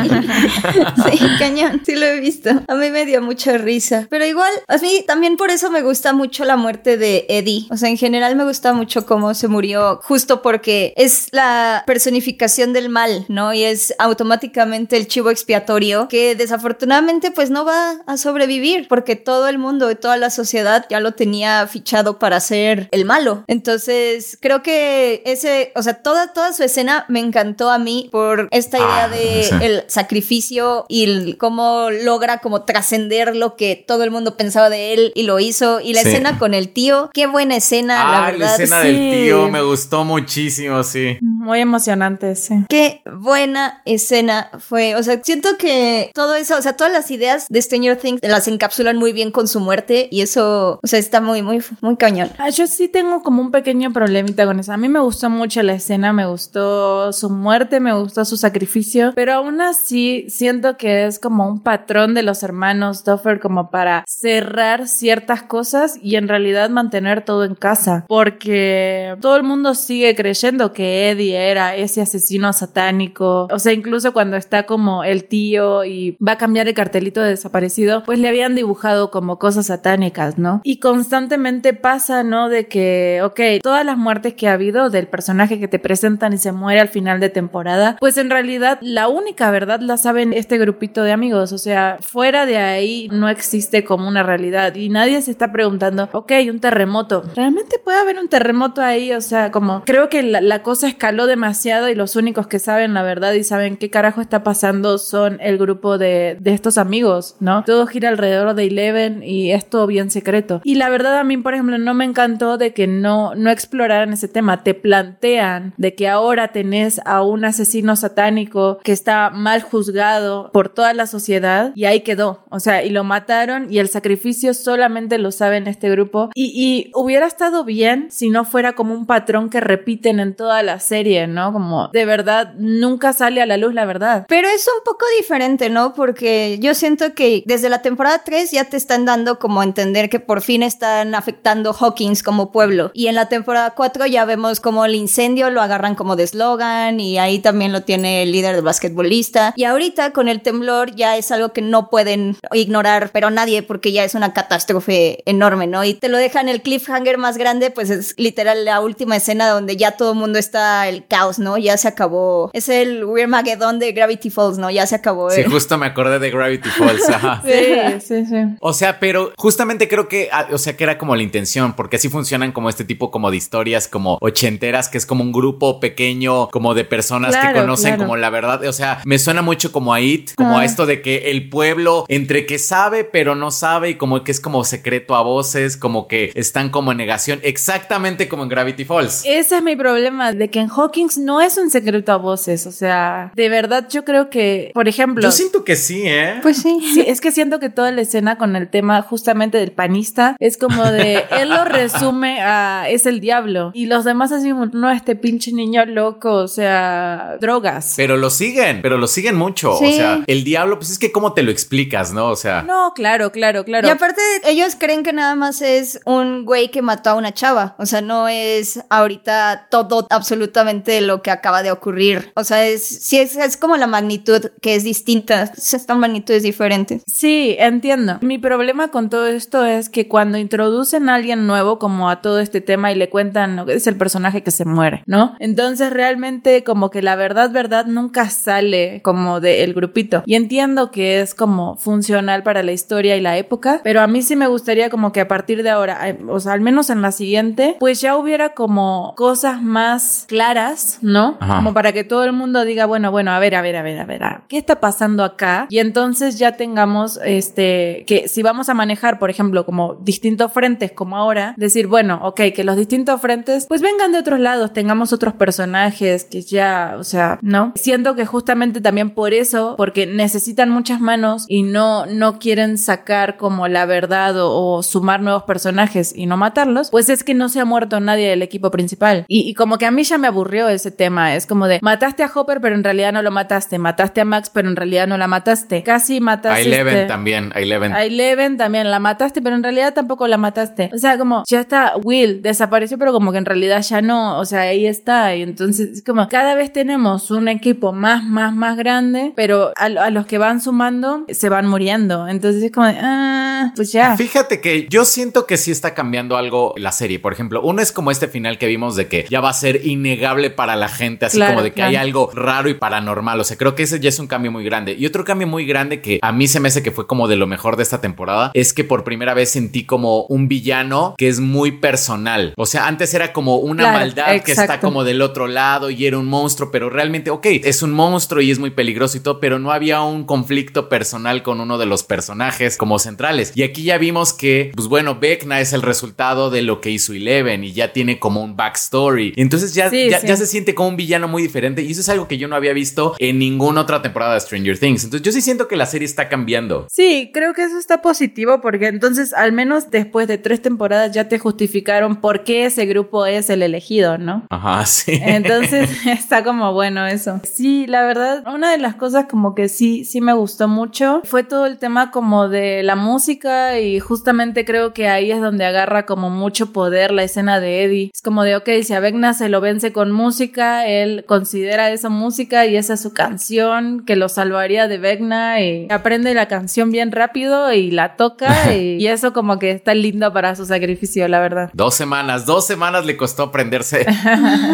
Sí, cañón, sí lo he visto. A mí me dio mucha risa. Pero igual, a mí también por eso me gusta mucho la muerte de Eddie. O sea, en general me gusta mucho cómo se murió, justo porque es la personificación del mal, ¿no? Y es automáticamente el chivo expiatorio que desafortunadamente pues no va a sobrevivir, porque todo el mundo y toda la sociedad ya lo tenía fichado para ser el malo. Entonces creo que ese, o sea, toda, toda su escena me encantó a mí por esta idea ah, de sí. el sacrificio y el, cómo logra como trascender lo que todo el mundo pensaba de él y lo hizo. Y la sí. escena con el tío, qué buena escena, ah, la verdad. La escena sí. del tío me gustó muchísimo, sí. Muy emocionante, sí. Qué buena escena fue. O sea, siento que todo eso, o sea, todas las ideas de Stranger Things las encapsulan muy bien con su muerte, y eso, o sea, está muy, muy, muy cañón. Ah, yo sí tengo como un pequeño problemita con eso. A mí me gustó mucho la escena, me gustó su muerte, me gustó su sacrificio, pero aún así siento que es como un patrón de los hermanos Duffer como para cerrar ciertas cosas y en realidad mantener todo en casa, porque todo el mundo sigue creyendo que Eddie era ese asesino satánico. O sea, incluso cuando está como el tío y va a cambiar el cartelito de desaparecido, pues le habían dibujado como cosas satánicas, ¿no? Y constantemente pasa, ¿no? De que, ok, todas las muertes que ha habido del personaje que te presentan y se muere al final de temporada, pues en realidad la única verdad la saben este grupito de amigos. O sea, fuera de ahí no existe como una realidad, y nadie se está preguntando, ok, un terremoto, ¿realmente puede haber un terremoto ahí? O sea, como creo que la, la cosa escaló demasiado, y los únicos que saben la verdad y saben qué carajo está pasando son el grupo de, de estos amigos, ¿no? Todo gira alrededor de Eleven y es todo bien secreto, y la verdad a mí por ejemplo, no me encantó de que no, no exploraran ese tema. Te plantean de que ahora tenés a un asesino satánico que está mal juzgado por toda la sociedad y ahí quedó. O sea, y lo mataron y el sacrificio solamente lo saben este grupo. Y, y hubiera estado bien si no fuera como un patrón que repiten en toda la serie, ¿no? Como de verdad nunca sale a la luz la verdad. Pero es un poco diferente, ¿no? Porque yo siento que desde la temporada tres ya te están dando como a entender que por fin están afectando Hawkins como pueblo. Y en la temporada cuatro ya vemos como el incendio lo agarran como de eslogan y ahí también lo tiene el líder del basquetbolista. Y ahorita con el temblor ya es algo que no pueden ignorar, pero nadie, porque ya es una catástrofe enorme, ¿no? Y te lo dejan el cliffhanger más grande, pues es literal la última escena donde ya todo el mundo está el caos, ¿no? Ya se acabó. Es el Weirmageddon de Gravity Falls, ¿no? Ya se acabó. Eh. Sí, justo me acordé de Gravity Falls. Ajá. Sí, sí, sí. O sea, pero justamente creo que, o sea, que era como la intención, porque así funcionan como este tipo como de historias como ochenteras, que es como un grupo pequeño como de personas claro, que conocen claro. como la verdad. O sea, me suena mucho como a It, como ah. a esto de que el pueblo entre que sabe pero no sabe y como que es como secreto a voces, como que están como en negación, exactamente como en Gravity Falls. Ese es mi problema, de que en Hawkins no es un secreto a voces, o sea, de verdad yo creo que, por ejemplo... Yo siento que sí, ¿eh? Pues sí. Sí, es que siento que toda la escena con el tema justamente del panista es como de, él lo resume a es el diablo y los demás así, no, este pinche niño loco, o sea, drogas. Pero lo siguen, pero lo siguen mucho, sí. O sea, el diablo, pues es que cómo te lo explicas, ¿no? O sea... No, claro, claro, claro. Y aparte, ellos creen que nada más es un güey que mató a una chava, o sea, no es ahorita todo absolutamente lo que acaba de ocurrir, o sea, es, sí, es, es como la magnitud que es distinta, están magnitudes diferentes. Sí, entiendo. Mi problema con todo esto es que cuando introducen a alguien nuevo como a todo este tema y le cuentan que es el personaje que se muere, ¿no? Entonces realmente como que la verdad, verdad nunca sale como del grupito. Y entiendo que es como funcional para la historia y la época, pero a mí sí me gustaría como que a partir de ahora, o sea, al menos en la siguiente, pues ya hubiera como cosas más claras, ¿no? Ajá. Como para que todo el mundo diga, bueno, bueno, a ver, a ver, a ver, a ver, ¿qué está pasando acá? Y entonces ya tengamos, este, que si vamos a manejar, por ejemplo, como distintos frentes como ahora, decir, bueno, ok, que los distintos frentes, pues vengan de otros lados, tengamos otros personajes que ya, o sea, ¿no? Siento que justamente también por eso, porque necesitan muchas manos y no, no quieren sacar como la verdad o, o sumar nuevos personajes y no matarlos, pues es que no se ha muerto nadie del equipo principal. Y, y como que a mí ya me aburrió ese tema, es como de, mataste a Hopper pero en realidad no lo mataste, mataste a Max pero en realidad no la mataste, casi mataste... A Eleven también, a Eleven. A Eleven también la mataste pero en realidad tampoco la mataste, o sea, como ya está, Will desapareció pero como que en realidad ya no, o sea, ahí está, y entonces es como cada vez tenemos un equipo más, más, más grande, pero a, a los que van sumando se van muriendo, entonces es como de, ah, pues ya. Fíjate que yo siento que sí está cambiando algo la serie, por ejemplo, uno es como este final que vimos de que ya va a ser innegable para la gente, así claro, como de que claro. hay algo raro y paranormal, o sea, creo que ese ya es un cambio muy grande, y otro cambio muy grande que a mí se me hace que fue como de lo mejor de esta temporada, es que por primera vez sentí como un villano que es muy personal, o sea, antes era como una claro, maldad exacto. que está como del otro lado y era un monstruo, pero realmente, ok, es un monstruo y es muy peligroso y todo, pero no había un conflicto personal con uno de los personajes como centrales, y aquí ya vimos que, pues bueno, Vecna es el resultado de lo que hizo Eleven y ya tiene como un backstory, entonces ya, sí, ya, sí. ya se siente como un villano muy diferente y eso es algo que yo no había visto en ninguna otra temporada de Stranger Things, entonces yo sí siento que la serie está cambiando. Sí, creo que eso está positivo porque entonces al menos después de tres temporadas ya te justificaron por qué ese grupo es el elegido, ¿no? Ajá, sí. Entonces está como bueno eso. Sí, la verdad, una de las cosas como que sí, sí me gustó mucho fue todo el tema como de la música y justamente creo que ahí es donde agarra como mucho poder la escena de Eddie. Es como de, ok, si a Vecna se lo vence con música, él considera esa música y esa es su canción que lo salvaría de Vecna y aprende la canción bien rápido y la toca y, y eso como que está lindo para su sacrificio, la verdad. Dos semanas, dos semanas le costó aprenderse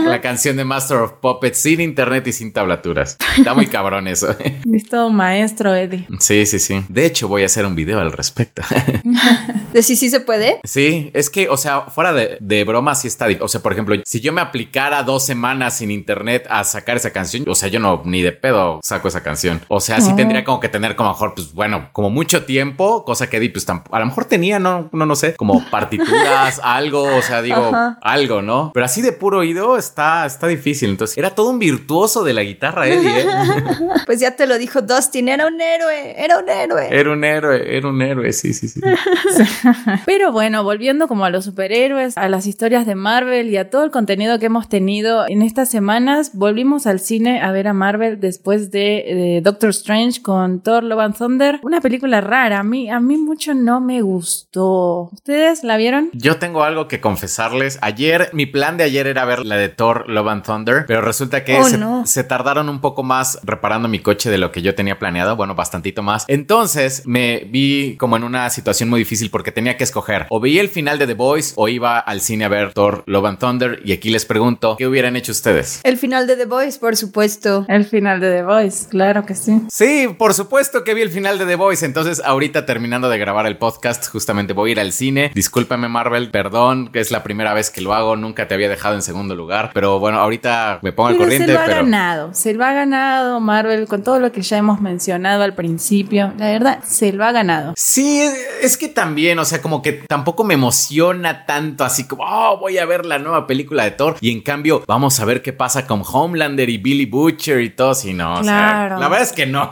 la canción de Master of Puppets sin internet y sin tablaturas. Está muy cabrón eso. Es todo maestro, Eddie. Sí, sí, sí. De hecho, voy a hacer un video al respecto. ¿De si sí se puede? Sí, es que, o sea, fuera de, de broma sí está. O sea, por ejemplo, si yo me aplicara dos semanas sin internet a sacar esa canción, o sea, yo no, ni de pedo saco esa canción. O sea, sí oh. tendría como que tener como mejor, pues bueno, como mucho tiempo, cosa que Eddie, pues tampoco, a lo mejor tenía, no, no, no sé, como partituras, algo, o sea, digo, ajá, algo, ¿no? Pero así de puro oído está, está difícil. Entonces, era todo un virtuoso de la guitarra, Eddie, ¿eh? Pues ya te lo dijo Dustin, era un héroe, era un héroe. Era un héroe, era un héroe, sí, sí, sí. Pero bueno, volviendo como a los superhéroes, a las historias de Marvel y a todo el contenido que hemos tenido en estas semanas, volvimos al cine a ver a Marvel después de, de Doctor Strange con Thor: Love and Thunder. Una película rara, a mí, a mí mucho no me gustó. ¿Ustedes la vieron? Yo tengo algo que confesarles. Ayer, mi plan de ayer era ver la de Thor: Love and Thunder, pero resulta que oh, se, no. se tardaron un poco más reparando mi coche de lo que yo tenía planeado, bueno, bastantito más. Entonces me vi como en una situación muy difícil porque tenía que escoger. O veía el final de The Boys o iba al cine a ver Thor: Love and Thunder, y aquí les pregunto, ¿qué hubieran hecho ustedes? El final de The Boys, por supuesto. El final de The Boys, claro que sí. Sí, por supuesto que vi el final de The Boys. Entonces ahorita terminando de grabar el podcast, justamente voy a ir al cine. Discúlpame, Marvel, perdón, que es la primera vez que lo hago, nunca te había dejado en segundo lugar, pero bueno, ahorita me pongo al corriente. Se lo ha pero... ganado, se lo ha ganado Marvel con todo lo que ya hemos mencionado al principio, la verdad, se lo ha ganado. Sí, es que también, o sea, como que tampoco me emociona tanto así como, oh, voy a ver la nueva película de Thor, y en cambio, vamos a ver qué pasa con Homelander y Billy Butcher y todo, si no, claro, o sea, la verdad es que no,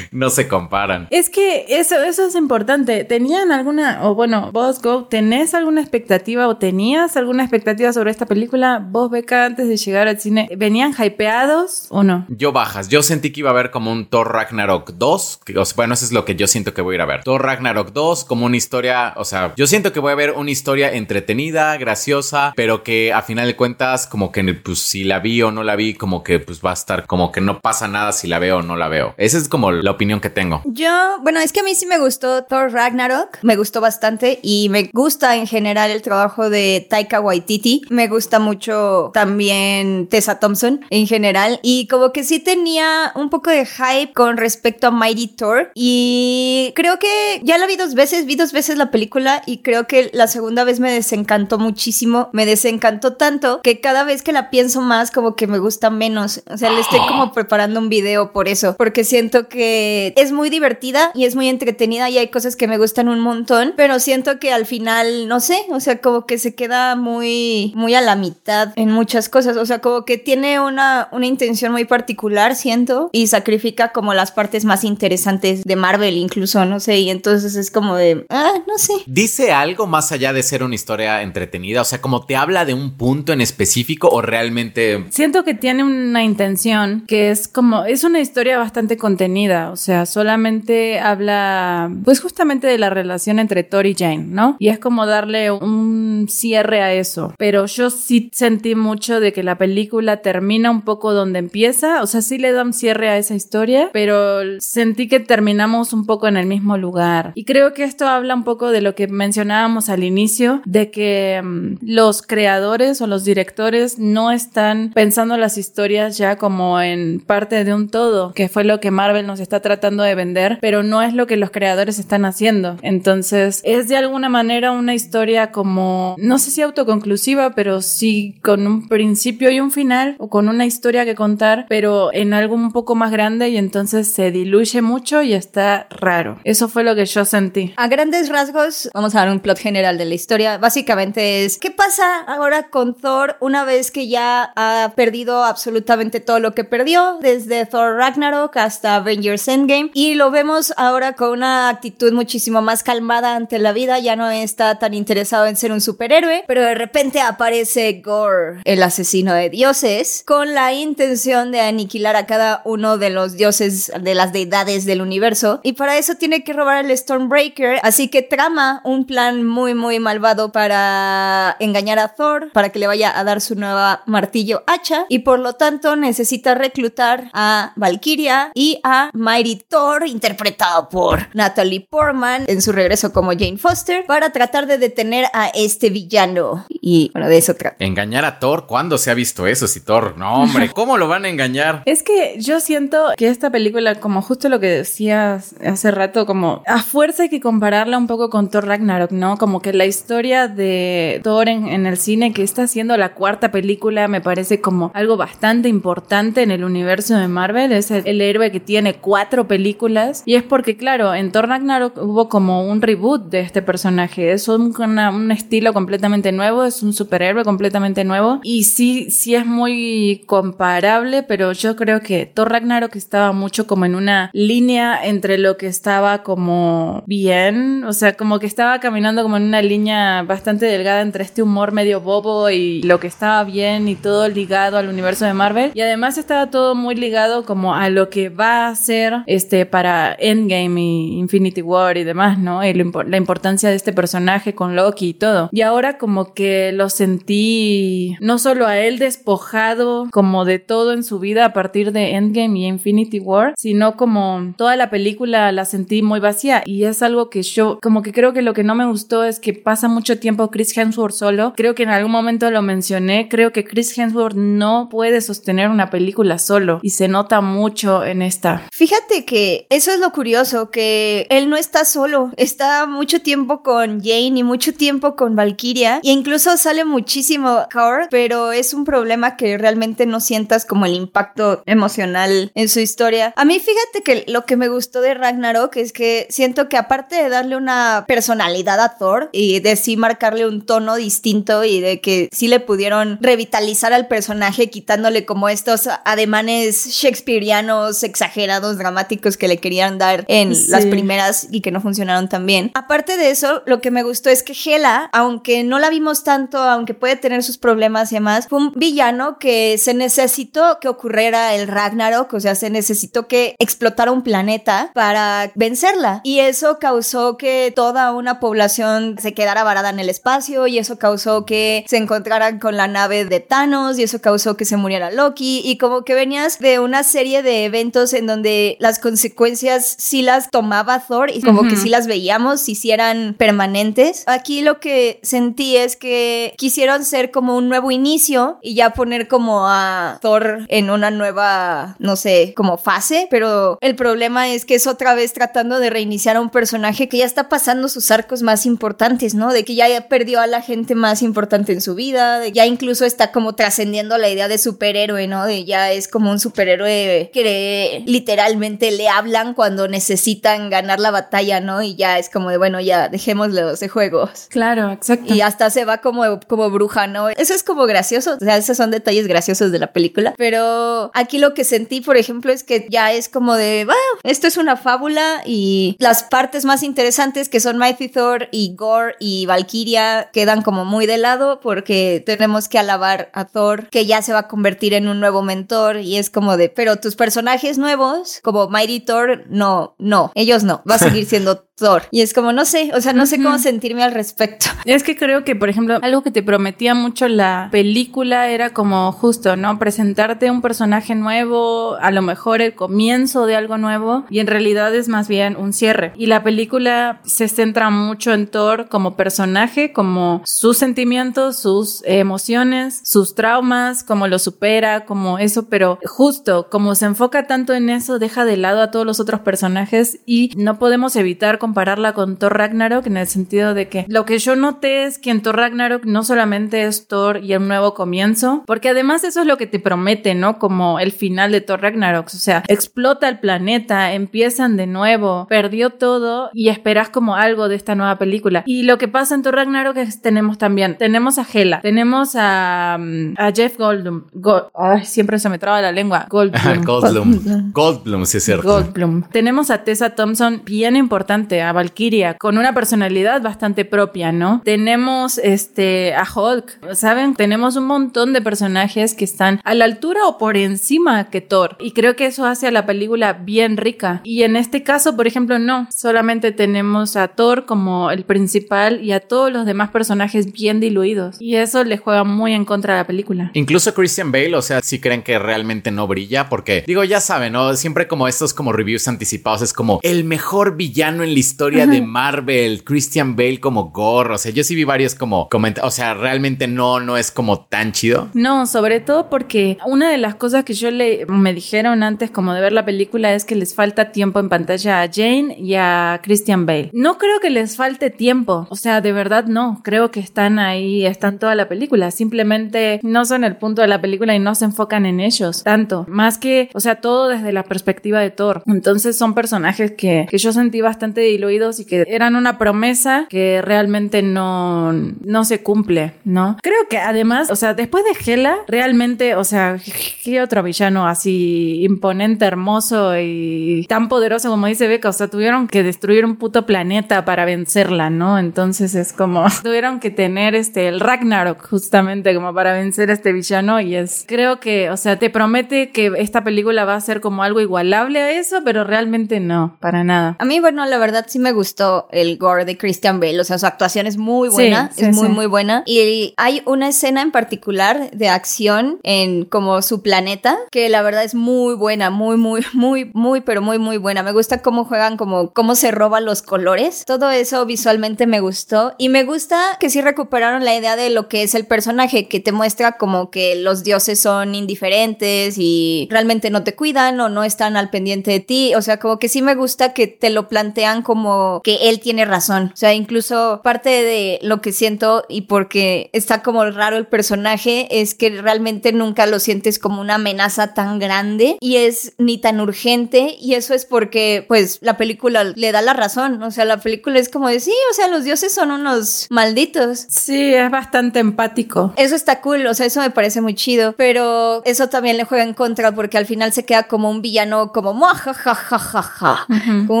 no se comparan. Es que eso, eso es importante. ¿Tenían alguna, o bueno, vos, Go, tenés alguna expectativa o tenías alguna expectativa sobre esta película? Vos, Beca, antes de llegar al cine, ¿venían hypeados o no? Yo bajas, yo sentí que iba a haber como un Thor Ragnarok dos, que, o sea, bueno, eso es lo que yo siento que voy a ir a ver. Thor Ragnarok dos como una historia, o sea, yo siento que voy a ver una historia entretenida, graciosa, pero que a final de cuentas como que pues si la vi o no la vi, como que pues va a estar, como que no pasa nada si la veo o no la veo. Esa es como la opinión que tengo. Yo, bueno, es que a mí sí me gustó Thor Ragnarok, me gustó bastante y me gusta en general el trabajo de Taika Waititi, me gusta mucho también Tessa Thompson en general, y como que sí tenía un poco de hype con respecto a Mighty Thor, y creo que ya la vi dos veces, vi dos veces la película y creo que la segunda vez me desencantó muchísimo, me desencantó tanto que cada vez que la pienso más como que me gusta menos, o sea, le estoy como preparando un video por eso, porque siento que es muy divertida y es muy entretenida y hay cosas que me gustan un montón, pero siento que al final, no sé, o sea, como que se queda muy, muy a la mitad en muchas cosas, o sea, como que tiene una, una intención muy particular, siento, y sacrifica como las partes más interesantes de Marvel incluso, no sé, y entonces es como de, ah, no sé. ¿Dice algo más allá de ser una historia entretenida? O sea, ¿como te habla de un punto en específico o realmente...? Siento que tiene una intención que es como, es una historia bastante contenida, o sea, solamente habla, pues justamente de la relación entre Thor y Jane, ¿no? Y es como darle un cierre a eso, pero yo sí sentí mucho de que la película termina un poco donde empieza, o sea, sí le da un cierre a esa historia, pero sentí que terminamos un poco en el mismo lugar, y creo que esto habla un poco de lo que mencionábamos al inicio, de que um, los creadores o los directores no están pensando las historias ya como en parte de un todo, que fue lo que Marvel nos está tratando de vender, pero no es lo que los creadores están haciendo, entonces es de alguna manera una historia como, no sé si autoconclusiva, pero sí con un principio y un final, o con una historia que contar, pero en algo un poco más grande, y entonces se diluye mucho y está raro. Eso fue lo que yo sentí. A grandes rasgos, vamos a dar un plot general de la historia. Básicamente es, ¿qué pasa ahora con Thor una vez que ya ha perdido absolutamente todo lo que perdió? Desde Thor Ragnarok hasta Avengers Endgame. Y lo vemos ahora con una actitud muchísimo más calmada ante la vida. Ya no está tan interesado en ser un superhéroe, pero de repente aparece Gore, el asesino de dioses, con la intención de aniquilar a cada uno de los dioses, de las deidades del universo, y para eso tiene que robar el Stormbreaker, así que trama un plan muy muy malvado para engañar a Thor, para que le vaya a dar su nueva martillo hacha, y por lo tanto necesita reclutar a Valkyria y a Mighty Thor, interpretado por Natalie Portman en su regreso como Jane Foster, para tratar de detener a este villano, y bueno, de eso trata. ¿Engañar a Thor? ¿Cuándo se ha visto eso? Si Thor, no hombre, ¿cómo lo van a engañar? Es que yo siento que esta película, como justo lo que decías hace rato, como a fuerza hay que compararla un poco con Thor Ragnarok, ¿no? Como que la historia de Thor en, en el cine, que está siendo la cuarta película, me parece como algo bastante importante en el universo de Marvel, es el, el héroe que tiene cuatro películas, y es porque claro, en Thor Ragnarok hubo como un reboot de este personaje, que es un, una, un estilo completamente nuevo, es un superhéroe completamente nuevo, y sí, sí es muy comparable, pero yo creo que Thor Ragnarok estaba mucho como en una línea entre lo que estaba como bien, o sea, como que estaba caminando como en una línea bastante delgada entre este humor medio bobo y lo que estaba bien, y todo ligado al universo de Marvel, y además estaba todo muy ligado como a lo que va a ser este para Endgame y Infinity War y demás, ¿no? Y lo impo- la importancia de este personaje con Loki y todo. Y ahora como que lo sentí no solo a él despojado como de todo en su vida a partir de Endgame y Infinity War, sino como toda la película la sentí muy vacía, y es algo que yo como que creo que lo que no me gustó es que pasa mucho tiempo Chris Hemsworth solo. Creo que en algún momento lo mencioné, creo que Chris Hemsworth no puede sostener una película solo, y se nota mucho en esta. Fíjate que eso es lo curioso, que él no está solo, está mucho tiempo con Jane y mucho tiempo con Valkyria, e incluso sale muchísimo Carl, pero es un problema que realmente no sientas como el impacto emocional en su historia. A mí fíjate que lo que me gustó de Ragnarok es que siento que aparte de darle una personalidad a Thor y de sí marcarle un tono distinto y de que sí le pudieron revitalizar al personaje quitándole como estos ademanes shakespearianos exagerados, dramáticos que le querían dar en sí. las primeras y que no funcionaron tan bien. Aparte de eso, lo que me gustó es que Hela, aunque no la vimos tanto, aunque puede tener sus problemas y demás, fue un villano que se necesitó que ocurriera el Ragnarok, o sea, se necesitó que explotara un planeta para vencerla, y eso causó que toda una población se quedara varada en el espacio, y eso causó que se encontraran con la nave de Thanos, y eso causó que se muriera Loki, y como que venías de una serie de eventos en donde las consecuencias sí las tomaba Thor, y como uh-huh. que sí las veíamos, si sí eran permanentes. Aquí lo que sentí es que quisieron ser como un nuevo inicio y ya poner como a Thor en una nueva, no sé, como fase, pero el problema es que es otra vez tratando de reiniciar a un personaje que ya está pasando sus arcos más importantes, ¿no? De que ya perdió a la gente más importante en su vida, de ya incluso está como trascendiendo la idea de superhéroe, ¿no? De ya es como un superhéroe que literalmente le hablan cuando necesitan ganar la batalla, ¿no? Y ya es como de, bueno, ya dejémoslos de juegos. Claro, exacto. Y hasta se va como, como bruja, ¿no? Eso es como gracioso, o sea, esos son detalles graciosos de la película, pero aquí lo que sentí, por ejemplo, es que ya es como de, bueno, esto es una fábula y las partes más interesantes que son Mighty Thor y Gore y Valkyria quedan como muy de lado porque tenemos que alabar a Thor, que ya se va a convertir en un nuevo mentor, y es como de, pero tus personajes nuevos, como Mighty Thor, no, no, ellos no, va a seguir siendo Thor. Y es como, no sé, o sea, no uh-huh. sé cómo sentirme al respecto. Es que creo que, por ejemplo, algo que te prometía mucho la película era como justo, ¿no? Presentarte un personaje nuevo, a lo mejor el comienzo de algo nuevo, y en realidad es más bien un cierre. Y la película se centra mucho en Thor como personaje, como sus sentimientos, sus emociones, sus traumas, cómo lo supera, como eso, pero justo, como se enfoca tanto en eso, deja de lado a todos los otros personajes, y no podemos evitar compararla con Thor Ragnarok en el sentido de que lo que yo noté es que en Thor Ragnarok no solamente es Thor y un nuevo comienzo, porque además eso es lo que te promete, ¿no? Como el final de Thor Ragnarok, o sea, explota el planeta, empiezan de nuevo, perdió todo y esperas como algo de esta nueva película. Y lo que pasa en Thor Ragnarok es tenemos también, tenemos a Hela, tenemos a, a Jeff Goldblum, Go- ay, siempre se me traba la lengua, Goldblum. Goldblum, Goldblum, sí es cierto. Goldblum. Tenemos a Tessa Thompson, bien importante, a Valkyria, con una personalidad bastante propia, ¿no? Tenemos este, a Hulk, ¿saben? Tenemos un montón de personajes que están a la altura o por encima que Thor, y creo que eso hace a la película bien rica, y en este caso, por ejemplo, no, solamente tenemos a Thor como el principal y a todos los demás personajes bien diluidos, y eso le juega muy en contra a la película. Incluso Christian Bale, o sea, si sí creen que realmente no brilla, porque, digo, ya saben, ¿no? Siempre como estos como reviews anticipados es como el mejor villano en la historia uh-huh. de Marvel, Christian Bale como Gore, o sea, yo sí vi varios como comentarios, o sea, realmente no, no es como tan chido. No, sobre todo porque una de las cosas que yo le me dijeron antes como de ver la película es que les falta tiempo en pantalla a Jane y a Christian Bale. No creo que les falte tiempo, o sea, de verdad no, creo que están ahí, están toda la película, simplemente no son el punto de la película y no se enfocan en ellos tanto, más que, o sea, todo desde la perspectiva de Thor. Entonces son personajes que, que yo sentí bastante diluidos y que eran una promesa que realmente no, no se cumple, ¿no? Creo que además, o sea, después de Hela, realmente, o sea, ¿qué otro villano así imponente, hermoso y tan poderoso como dice Becca? O sea, tuvieron que destruir un puto planeta para vencerla, ¿no? Entonces es como, tuvieron que tener este, el Ragnarok justamente como para vencer a este villano y es, creo que, o sea, te promete que esta película va a ser como algo igualable a eso, pero realmente no, para nada. A mí, bueno, la verdad sí me gustó el gore de Christian Bale, o sea, su actuación es muy buena, sí, sí, es muy, sí. muy buena. Y hay una escena en particular de acción en como su planeta, que la verdad es muy buena, muy, muy, muy, muy, pero muy, muy buena. Me gusta cómo juegan, como cómo se roban los colores. Todo eso visualmente me gustó. Y me gusta que sí recuperaron la idea de lo que es el personaje, que te muestra como que los dioses son indiferentes y realmente no te cuidan o no están al pendiente de ti. O sea, como que sí me gusta que te lo plantean como que él tiene razón. O sea, incluso parte de lo que siento y porque está como raro el personaje es que realmente nunca lo sientes como una amenaza tan grande y es ni tan urgente, y eso es porque pues la película le da la razón. O sea, la película es como de sí, o sea, los dioses son unos malditos. Sí, es bastante empático. Eso está cool, o sea, eso me parece muy chido, pero eso también le juega en contra porque al final se queda como un villano como jajajajaja, uh-huh. como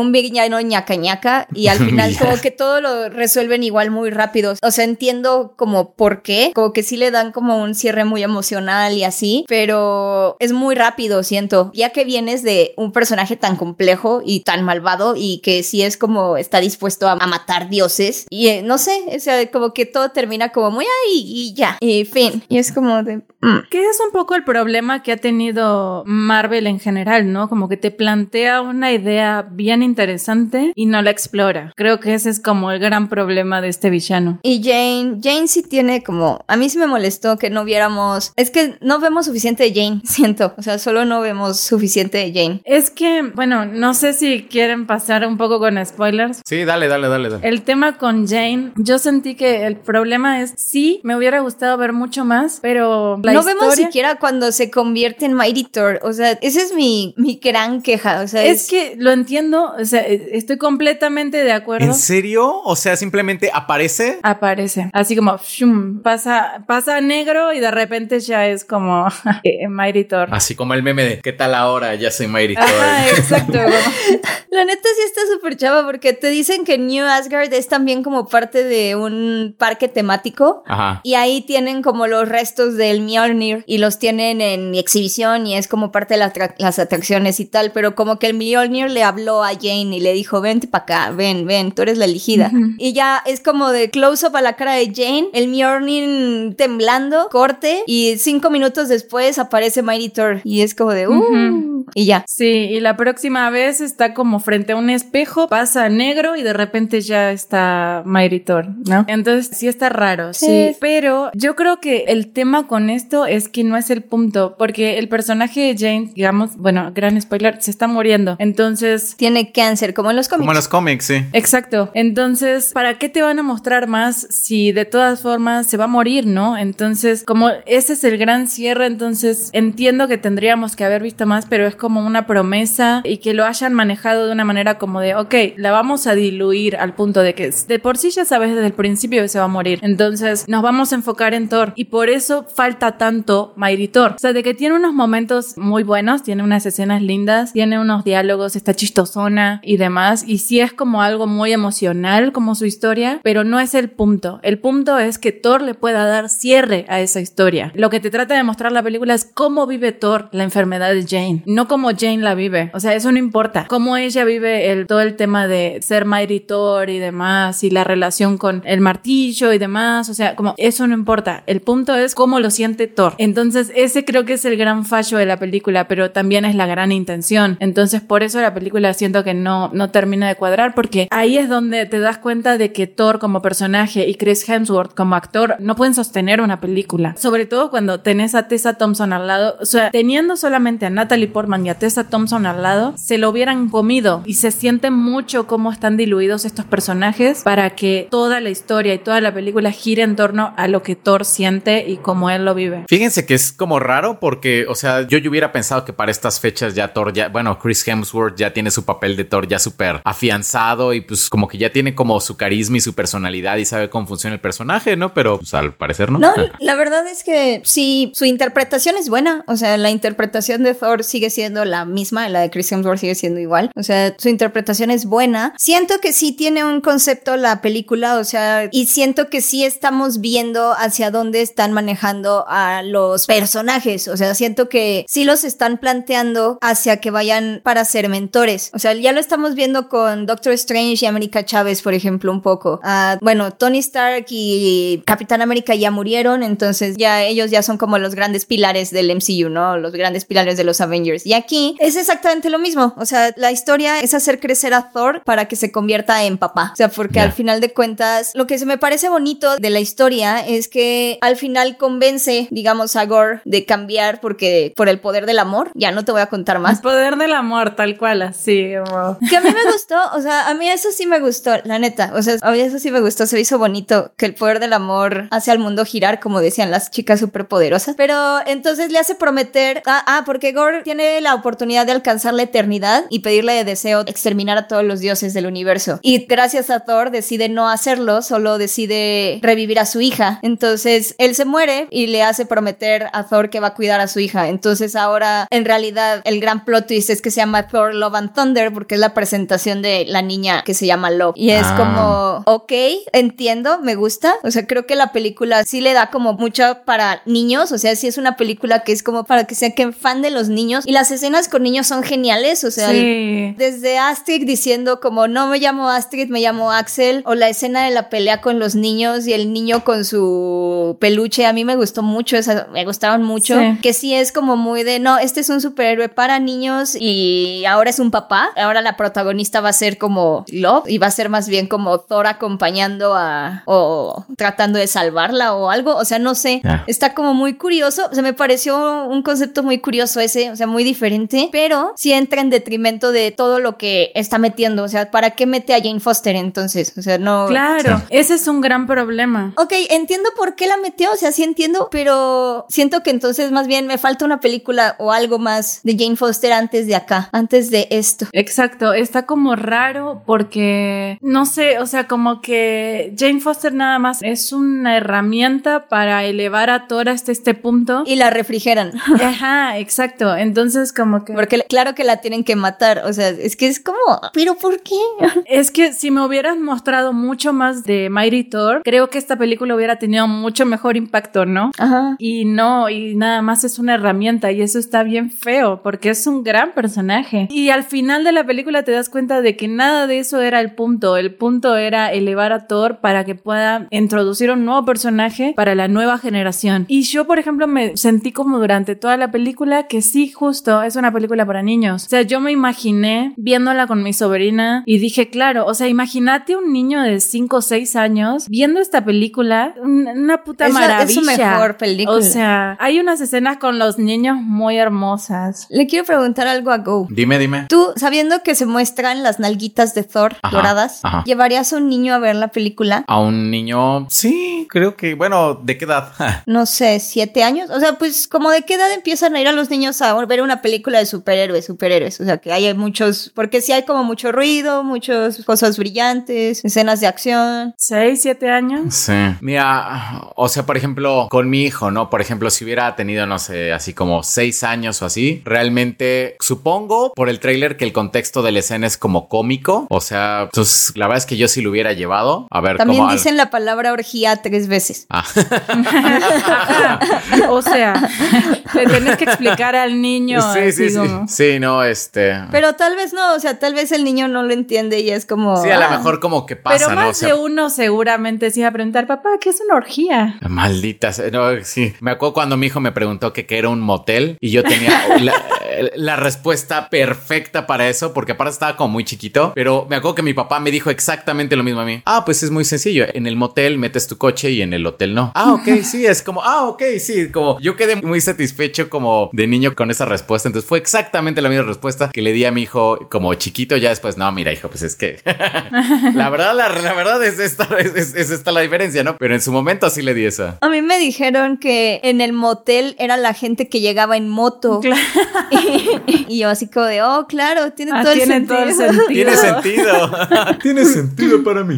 un villano ñaca ñaca, y al final como que todo lo resuelven igual muy rápido. O sea, entiendo como por qué, como que sí le dan como un cierre muy emocional y así, pero es muy rápido, siento, ya que vienes de un personaje tan complejo y tan malvado y que sí es como está dispuesto a matar dioses y eh, no sé, o sea, como que todo termina como muy ahí y ya, y fin. Y es como de... Mm. Que es un poco el problema que ha tenido Marvel en general, ¿no? Como que te plantea una idea bien interesante y no la explora. Creo que ese es como el gran problema de este villano. Y Jane, Jane sí tiene como... A mí sí me molestó que no viéramos... Es que no vemos suficiente de Jane, siento. O sea, solo no vemos suficiente de Jane. Es que, bueno, no sé si quieren pasar un poco con spoilers. Sí, dale, dale, dale, dale. El tema con Jane, yo sentí que el problema es... Sí, me hubiera gustado ver mucho más, pero... La no historia... vemos siquiera cuando se convierte en Mighty Thor. O sea, esa es mi, mi gran queja. O sea, es, es que lo entiendo. O sea, estoy completamente de acuerdo. ¿En serio? O sea, simplemente aparece. Aparece. Así como shum, pasa, pasa negro y de repente ya es como Mighty Thor. Así como el meme de ¿qué tal ahora? Ya soy Mighty Thor. Ajá, exacto. La neta sí está súper chava porque te dicen que New Asgard es también como parte de un parque temático. Ajá. Y ahí tienen como los restos del Mjolnir y los tienen en exhibición y es como parte de la tra- las atracciones y tal, pero como que el Mjolnir le habló a Jane y le dijo vente para acá, ven, ven, tú eres la elegida. Uh-huh. Y ya es como de close-up a la cara de Jane, el Mjolnir temblando, corte, y cinco minutos después aparece Mighty Thor y es como de uh, uh-huh. y ya. Sí, y la próxima vez está como frente a un espejo, pasa negro y de repente ya está Mighty Thor, ¿no? Entonces sí está raro, sí, sí. Pero yo creo que el tema con esto es que no es el punto, porque el personaje de Jane, digamos, bueno, gran spoiler, se está muriendo, entonces... Tiene cáncer, como en los cómics. Como en los cómics, sí. Exacto, entonces, ¿para qué te van a mostrar más si de todas formas se va a morir, no? Entonces, como ese es el gran cierre, entonces entiendo que tendríamos que haber visto más, pero es como una promesa y que lo hayan manejado de una manera como de, ok, la vamos a diluir al punto de que de por sí ya sabes desde el principio que se va a morir, entonces nos vamos a enfocar en Thor y por eso falta tanto Mighty Thor. O sea, de que tiene unos momentos muy buenos, tiene unas escenas lindas, tiene unos diálogos, está chistosona y demás, y sí es como algo muy emocional como su historia, pero no es el punto. El punto es que Thor le pueda dar cierre a esa historia. Lo que te trata de mostrar la película es cómo vive Thor la enfermedad de Jane, no cómo Jane la vive. O sea, eso no importa. Cómo ella vive el, todo el tema de ser Mighty Thor y demás, y la relación con el martillo y demás, o sea, como eso no importa. El punto es cómo lo siente Thor. Entonces, ese creo que es el gran fallo de la película, pero también es la gran intención. Entonces, por eso la película siento que no, no termina de cuadrar, porque ahí es donde te das cuenta de que Thor como personaje y Chris Hemsworth como actor no pueden sostener una película. Sobre todo cuando tenés a Tessa Thompson al lado, o sea, teniendo solamente a Natalie Portman y a Tessa Thompson al lado, se lo hubieran comido y se siente mucho cómo están diluidos estos personajes para que toda la historia y toda la película gire en torno a lo que Thor siente y cómo él lo vive. Fíjense que es como raro porque, o sea, yo, yo hubiera pensado que para estas fechas ya Thor ya, bueno, Chris Hemsworth ya tiene su papel de Thor ya súper afianzado afianzado y pues como que ya tiene como su carisma y su personalidad y sabe cómo funciona el personaje, ¿no? Pero pues, al parecer no. No, la verdad es que sí, su interpretación es buena. O sea, la interpretación de Thor sigue siendo la misma, la de Chris Hemsworth sigue siendo igual. O sea, su interpretación es buena. Siento que sí tiene un concepto la película, o sea, y siento que sí estamos viendo hacia dónde están manejando a los personajes. O sea, siento que sí los están planteando hacia que vayan para ser mentores. O sea, ya lo estamos viendo con Doctor Strange y América Chávez, por ejemplo, un poco. Uh, bueno, Tony Stark y Capitán América ya murieron, entonces ya ellos ya son como los grandes pilares del M C U, ¿no? Los grandes pilares de los Avengers. Y aquí es exactamente lo mismo. O sea, la historia es hacer crecer a Thor para que se convierta en papá. O sea, porque al final de cuentas, lo que se me parece bonito de la historia es que al final convence, digamos, a Gore de cambiar porque por el poder del amor. Ya no te voy a contar más. El poder del amor, tal cual, así. Como... Que a mí me gustó, o sea, a mí eso sí me gustó, la neta. O sea, a mí eso sí me gustó, se me hizo bonito que el poder del amor hace al mundo girar, como decían las chicas superpoderosas. Pero entonces le hace prometer, ah, ah, porque Gore tiene la oportunidad de alcanzar la eternidad y pedirle de deseo exterminar a todos los dioses del universo. Y gracias a Thor decide no hacerlo, solo decide revivir a su hija. Entonces él se muere y le hace prometer a Thor que va a cuidar a su hija. Entonces ahora en realidad el gran plot twist es que se llama Thor: Love and Thunder porque es la presentación de la niña que se llama Love. Y es ah. como, ok, entiendo, me gusta. O sea, creo que la película sí le da como mucho para niños. O sea, sí es una película que es como para que sea que fan de los niños. Y las escenas con niños son geniales. O sea, sí. Desde Astrid diciendo como, no me llamo Astrid, me llamo Axel. O la escena de la pelea con los niños y el niño con su peluche. A mí me gustó mucho, esa, me gustaron mucho. Sí. Que sí es como muy de, no, este es un superhéroe para niños y ahora es un papá. Ahora la protagonista va a ser como Love y va a ser más bien como Thor acompañando a, o tratando de salvarla o algo. O sea, no sé. Ah. Está como muy curioso. O sea, me pareció un concepto muy curioso ese. O sea, muy diferente. Pero sí entra en detrimento de todo lo que está metiendo. O sea, ¿para qué mete a Jane Foster entonces? O sea, no... Claro. Sí. Ese es un gran problema. Ok, entiendo por qué la metió. O sea, sí entiendo, pero siento que entonces más bien me falta una película o algo más de Jane Foster antes de acá, antes de esto. Exacto. Está como raro porque... No sé, o sea, como que Jane Foster nada más es una herramienta para elevar a Thor hasta este punto. Y la refrigeran. Ajá, exacto. Entonces como que... Porque claro que la tienen que matar. O sea, es que es como... ¿Pero por qué? Es que si me hubieran mostrado mucho más de Mighty Thor, creo que esta película hubiera tenido mucho mejor impacto, ¿no? Ajá. Y no, y nada más es una herramienta y eso está bien feo porque es un gran personaje. Y al final de la película te das cuenta de que nada de eso era el punto. El punto era elevar a Thor para que pueda introducir un nuevo personaje para la nueva generación. Y yo, por ejemplo, me sentí como durante toda la película que sí, justo, es una película para niños. O sea, yo me imaginé viéndola con mi sobrina y dije, claro, o sea, imagínate un niño de cinco o seis años viendo esta película, una puta Esa, maravilla. Es su mejor película. O sea, hay unas escenas con los niños muy hermosas. Le quiero preguntar algo a Go. Dime, dime. Tú, sabiendo que se muestran las nalguitas de Thor, ajá, doradas, ajá, ¿llevarías a un niño a ver la película? A un niño, sí, creo que, bueno, ¿de qué edad? No sé, ¿siete años? O sea, pues, ¿como de qué edad empiezan a ir a los niños a ver una película de superhéroes, superhéroes? O sea, que hay muchos, porque sí hay como mucho ruido, muchas cosas brillantes, escenas de acción. ¿Seis, siete años? Sí. Mira, o sea, por ejemplo, con mi hijo, ¿no? Por ejemplo, si hubiera tenido, no sé, así como seis años o así, realmente, supongo, por el tráiler que el contexto de la escena es como cómico, o sea, entonces, la verdad es que yo sí lo hubiera llevado. A ver, también cómo... dicen la palabra orgía tres veces. Ah. O sea, le tenés que explicar al niño. Sí, sí, sí. Sí, no, este... Pero tal vez no, o sea, tal vez el niño no lo entiende y es como... Sí, a lo ah. mejor como que pasa, pero más, ¿no? O sea, de uno seguramente sí va a preguntar, papá, ¿qué es una orgía? Maldita sea. No, sí. Me acuerdo cuando mi hijo me preguntó que qué era un motel y yo tenía la, la respuesta perfecta para eso, porque aparte estaba como muy chiquito, pero me acuerdo que mi papá me dijo exactamente lo mismo a mí. Ah, pues es muy sencillo. En el motel metes tu coche y en el hotel no. Ah, ok, sí, es como... Ah, ok, sí, como... Yo quedé muy satisfecho como de niño con esa respuesta, entonces fue exactamente la misma respuesta que le di a mi hijo como chiquito, ya después, no, mira, hijo, pues es que... La verdad, la, la verdad es esta, es, es esta la diferencia, ¿no? Pero en su momento sí le di esa. A mí me dijeron que en el motel era la gente que llegaba en moto. Claro. Y, y yo así como de, oh, claro, tiene ah, todo el sentido. Tiene todo el sentido. sentido. Tiene sentido. Tiene sentido para mí.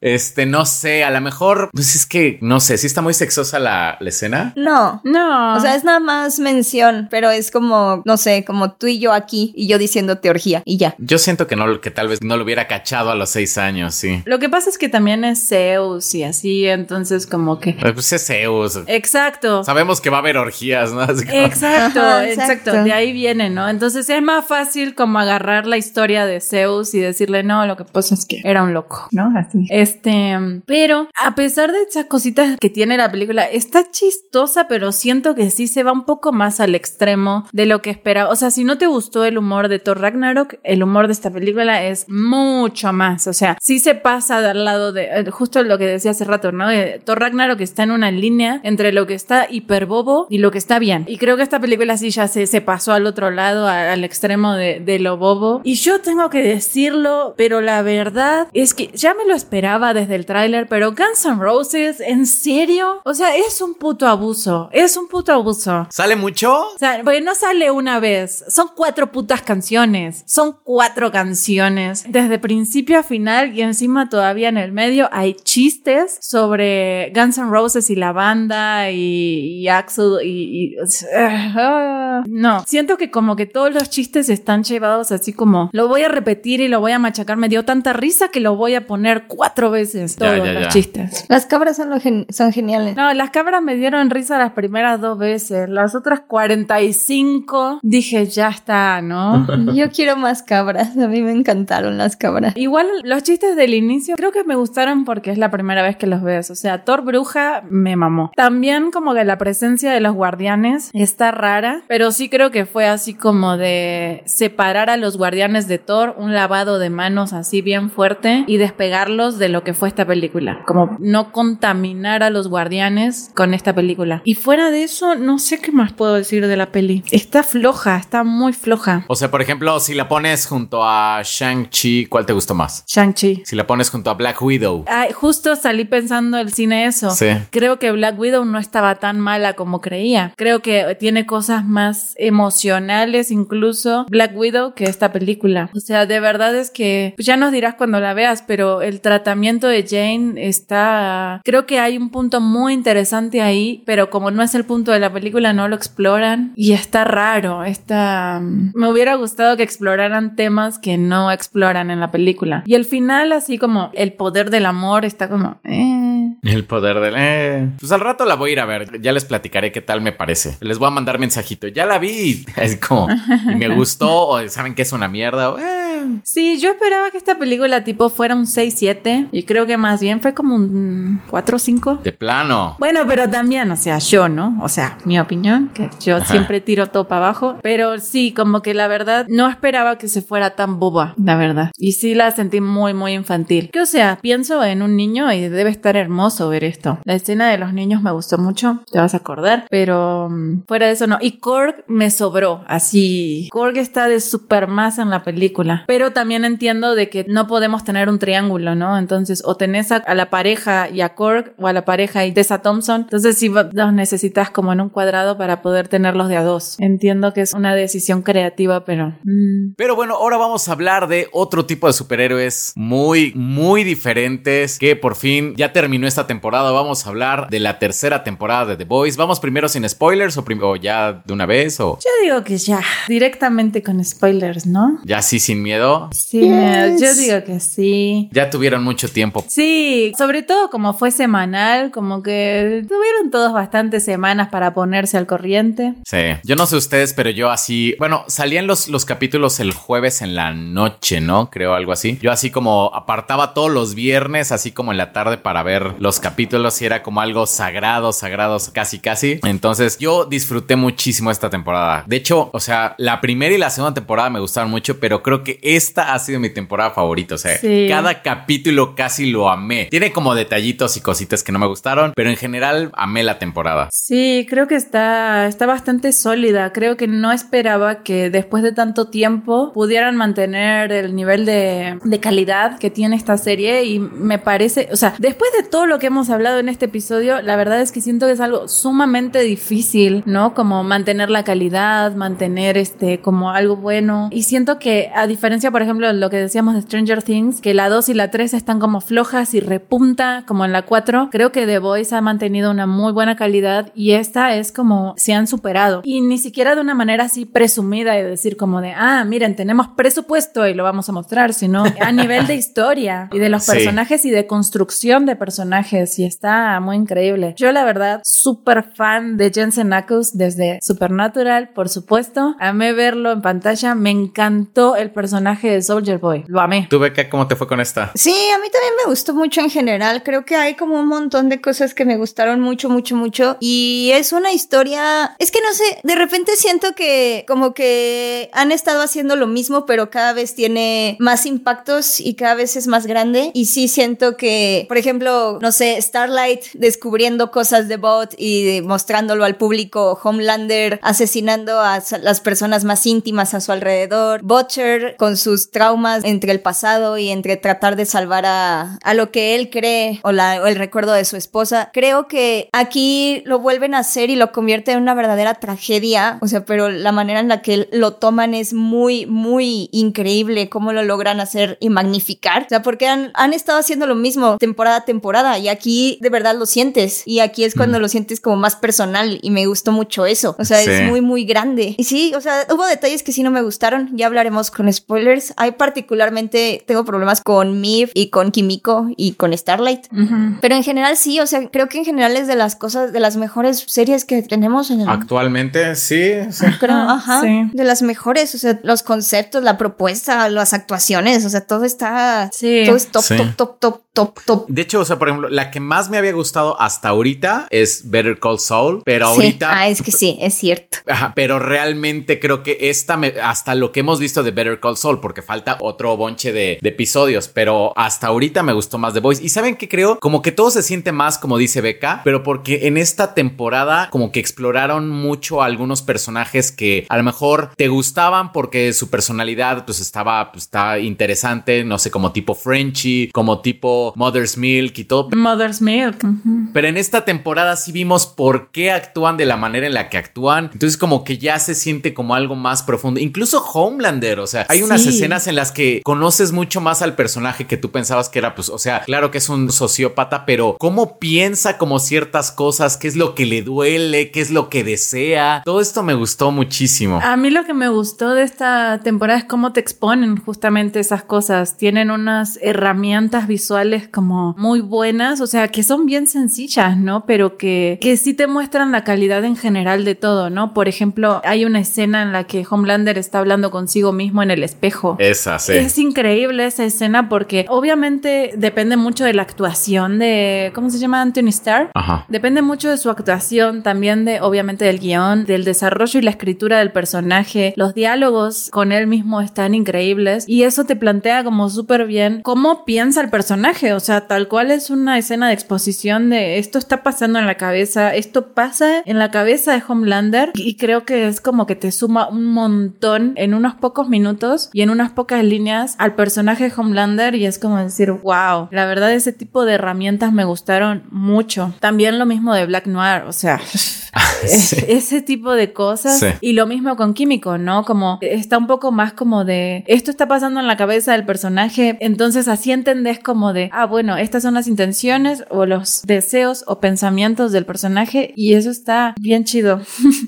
Este, no sé, a lo mejor, pues es que, no sé, ¿sí está muy sexosa la, la escena? No, no. O sea, es nada más mención, pero es como, no sé, como tú y yo aquí y yo diciéndote orgía y ya. Yo siento que no, que tal vez no lo hubiera cachado a los seis años, sí. Lo que pasa es que también es Zeus y así, entonces como que... Pues es Zeus. Exacto. Sabemos que va a haber orgías, ¿no? Así como... Exacto, ajá, exacto, exacto. De ahí viene, ¿no? Entonces es más fácil como agarrar la historia de Zeus y decirle, no, lo que pasa es que era un loco, ¿no? Así. Este, pero a pesar de esas cositas que tiene la película, está chistosa, pero siento que sí se va un poco más al extremo de lo que esperaba. O sea, si no te gustó el humor de Thor Ragnarok, el humor de esta película es mucho más. O sea, sí se pasa del lado de, justo lo que decía hace rato, ¿no? Thor Ragnarok está en una línea entre lo que está hiperbobo y lo que está bien. Y creo que esta película sí ya se, se pasó al otro lado, a, al extremo de, de lo bobo. Y yo tengo que decirlo, pero la verdad es que ya me lo esperaba desde el tráiler, pero Guns N' Roses, ¿en serio? O sea, es un puto abuso. Es un puto abuso. ¿Sale mucho? O sea, porque no sale una vez. Son cuatro putas canciones. Son cuatro canciones. Desde principio a final y encima todavía en el medio hay chistes sobre Guns N' Roses y la banda y, y Axl y... y uh, no. Siento que como que todos los chistes están llevados así como lo voy a repetir y lo voy a machacar. Me dio tanta risa que lo voy a poner cuatro veces todos ya, ya, los ya. chistes. Las cabras son, lo gen- son geniales. No, las cabras me dieron risa las primeras dos veces. Las otras cuarenta y cinco dije, ya está, ¿no? Yo quiero más cabras. A mí me encantaron las cabras. Igual los chistes del inicio creo que me gustaron porque es la primera vez que los ves. O sea, Thor Bruja me mamó. También como que la presencia de los guardianes está rara, pero sí creo que fue así como de separar a los guardianes de Thor, un lavado de manos así bien fuerte y despegarlos de lo que fue esta película. Como no contaminar a los guardianes con esta película. Y fuera de eso, no sé qué más puedo decir de la peli. Está floja, está muy floja. O sea, por ejemplo, si la pones junto a Shang-Chi, ¿cuál te gustó más? Shang-Chi. Si la pones junto a Black Widow. Ah, justo salí pensando el cine eso. Sí. Creo que Black Widow no estaba tan mala como creía. Creo que tiene cosas más emocionales, incluso Black Widow, que esta película. O sea, de verdad es que ya nos dirás cuando la veas, pero el tratamiento de Jane está... Creo que hay un punto muy interesante ahí, pero como no es el punto de la película, no lo exploran y está raro. Está... Me hubiera gustado que exploraran temas que no exploran en la película. Y el final, así como el poder del amor, está como... Eh. El poder del... Eh. Pues al rato la voy a ir a ver. Ya les platicaré qué tal me parece. Les voy a mandar mensajito. Ya la vi. Es como... Y me gustó. O saben que es una mierda. O, eh. Sí, yo esperaba que esta película tipo fuera un seis siete. Y creo que más bien fue como un cuatro cinco. De plano. Bueno, pero también, o sea, yo, ¿no? O sea, mi opinión, que yo Ajá. siempre tiro todo para abajo. Pero sí, como que la verdad no esperaba que se fuera tan boba, la verdad. Y sí la sentí muy, muy infantil. Que, o sea, pienso en un niño y debe estar hermoso ver esto. La escena de los niños me gustó mucho, te vas a acordar. Pero um, fuera de eso no. Y Korg me sobró, así. Korg está de supermasa en la película. Pero también entiendo de que no podemos tener un triángulo, ¿no? Entonces, o tenés a, a la pareja y a Korg, o a la pareja y Tessa Thompson. Entonces, sí los necesitas como en un cuadrado para poder tenerlos de a dos. Entiendo que es una decisión creativa, pero... Mmm. Pero bueno, ahora vamos a hablar de otro tipo de superhéroes muy, muy diferentes que por fin ya terminó esta temporada. Vamos a hablar de la tercera temporada de The Boys. Vamos primero sin spoilers o, prim- o ya de una vez o... Yo digo que ya, directamente con spoilers, ¿no? Ya sí, sin miedo. Sí, yes. Yo digo que sí. Ya tuvieron mucho tiempo. Sí, sobre todo como fue semanal, como que tuvieron todos bastantes semanas para ponerse al corriente. Sí, yo no sé ustedes, pero yo así, bueno, salían los, los capítulos el jueves en la noche, ¿no? Creo algo así. Yo así como apartaba todos los viernes, así como en la tarde para ver los capítulos y era como algo sagrado, sagrado, casi casi. Entonces yo disfruté muchísimo esta temporada. De hecho, o sea, la primera y la segunda temporada me gustaron mucho, pero creo que esta ha sido mi temporada favorita. O sea, sí. Cada capítulo casi lo amé. Tiene como detallitos y cositas que no me gustaron, pero en general amé la temporada. Sí, creo que está, está bastante sólida. Creo que no esperaba que después de tanto tiempo pudieran mantener el nivel de, de calidad que tiene esta serie y me parece, o sea, después de todo lo que hemos hablado en este episodio, la verdad es que siento que es algo sumamente difícil, ¿no? Como mantener la calidad, mantener este, como algo bueno y siento que a diferencia diferencia, por ejemplo, lo que decíamos de Stranger Things, que la dos y la tres están como flojas y repunta como en la cuatro. Creo que The Boys ha mantenido una muy buena calidad y esta es como se han superado. Y ni siquiera de una manera así presumida de decir como de, ah, miren, tenemos presupuesto y lo vamos a mostrar, sino a nivel de historia y de los personajes sí. y de construcción de personajes, y está muy increíble. Yo la verdad, súper fan de Jensen Ackles desde Supernatural, por supuesto. Amé verlo en pantalla, me encantó el personaje de Soldier Boy, lo amé. ¿Tú, Becca, cómo te fue con esta? Sí, a mí también me gustó mucho en general, creo que hay como un montón de cosas que me gustaron mucho, mucho, mucho, y es una historia, es que no sé, de repente siento que como que han estado haciendo lo mismo, pero cada vez tiene más impactos y cada vez es más grande, y sí siento que, por ejemplo, no sé, Starlight descubriendo cosas de Bot y mostrándolo al público, Homelander asesinando a las personas más íntimas a su alrededor, Butcher con sus traumas entre el pasado y entre tratar de salvar a, a lo que él cree o, la, o el recuerdo de su esposa. Creo que aquí lo vuelven a hacer y lo convierte en una verdadera tragedia, o sea, pero la manera en la que lo toman es muy, muy increíble cómo lo logran hacer y magnificar, o sea, porque han, han estado haciendo lo mismo temporada a temporada y aquí de verdad lo sientes y aquí es cuando mm. lo sientes como más personal y me gustó mucho eso, o sea, sí. es muy, muy grande. Y sí, o sea, hubo detalles que sí no me gustaron, ya hablaremos con spoilers. Hay particularmente, tengo problemas con Miv y con Kimiko y con Starlight, uh-huh. pero en general sí, o sea, creo que en general es de las cosas, de las mejores series que tenemos en el... actualmente, sí, sí. Creo, ajá, sí. de las mejores, o sea, los conceptos, la propuesta, las actuaciones, o sea, todo está, sí. todo es top, sí. top, top, top, top, top. De hecho, o sea, por ejemplo, la que más me había gustado hasta ahorita es Better Call Saul, pero ahorita... Sí. Ah, es que sí, es cierto. Ajá, pero realmente creo que esta, me, hasta lo que hemos visto de Better Call Saul, porque falta otro bonche de, de episodios, pero hasta ahorita me gustó más The Boys. ¿Y saben qué creo? Como que todo se siente más, como dice Becca, pero porque en esta temporada como que exploraron mucho a algunos personajes que a lo mejor te gustaban porque su personalidad pues estaba, pues, está interesante, no sé, como tipo Frenchie, como tipo Mother's Milk y todo. Mother's Milk. Uh-huh. Pero en esta temporada sí vimos por qué actúan de la manera en la que actúan, entonces como que ya se siente como algo más profundo, incluso Homelander, o sea, hay unas sí. escenas en las que conoces mucho más al personaje que tú pensabas que era, pues, o sea, claro que es un sociópata, pero cómo piensa como ciertas cosas, qué es lo que le duele, qué es lo que desea, todo esto me gustó muchísimo. A mí lo que me gustó de esta temporada es cómo te exponen justamente esas cosas, tienen unas herramientas visuales como muy buenas, o sea, que son bien sencillas, ¿no? Pero que, que sí te muestran la calidad en general de todo, ¿no? Por ejemplo, hay una escena en la que Homelander está hablando consigo mismo en el espejo. Esa, sí. Es increíble esa escena porque obviamente depende mucho de la actuación de... ¿Cómo se llama? Anthony Starr. Ajá. Depende mucho de su actuación, también de, obviamente, del guión, del desarrollo y la escritura del personaje. Los diálogos con él mismo están increíbles y eso te plantea como súper bien cómo piensa el personaje. O sea, tal cual es una escena de exposición de esto está pasando en la cabeza, esto pasa en la cabeza de Homelander y creo que es como que te suma un montón en unos pocos minutos y en unas pocas líneas al personaje de Homelander y es como decir, wow, la verdad ese tipo de herramientas me gustaron mucho. También lo mismo de Black Noir, o sea, sí. ese tipo de cosas sí. y lo mismo con Kimiko, ¿no? Como está un poco más como de esto está pasando en la cabeza del personaje, entonces así entendés como de, ah, bueno, estas son las intenciones o los deseos o pensamientos del personaje y eso está bien chido.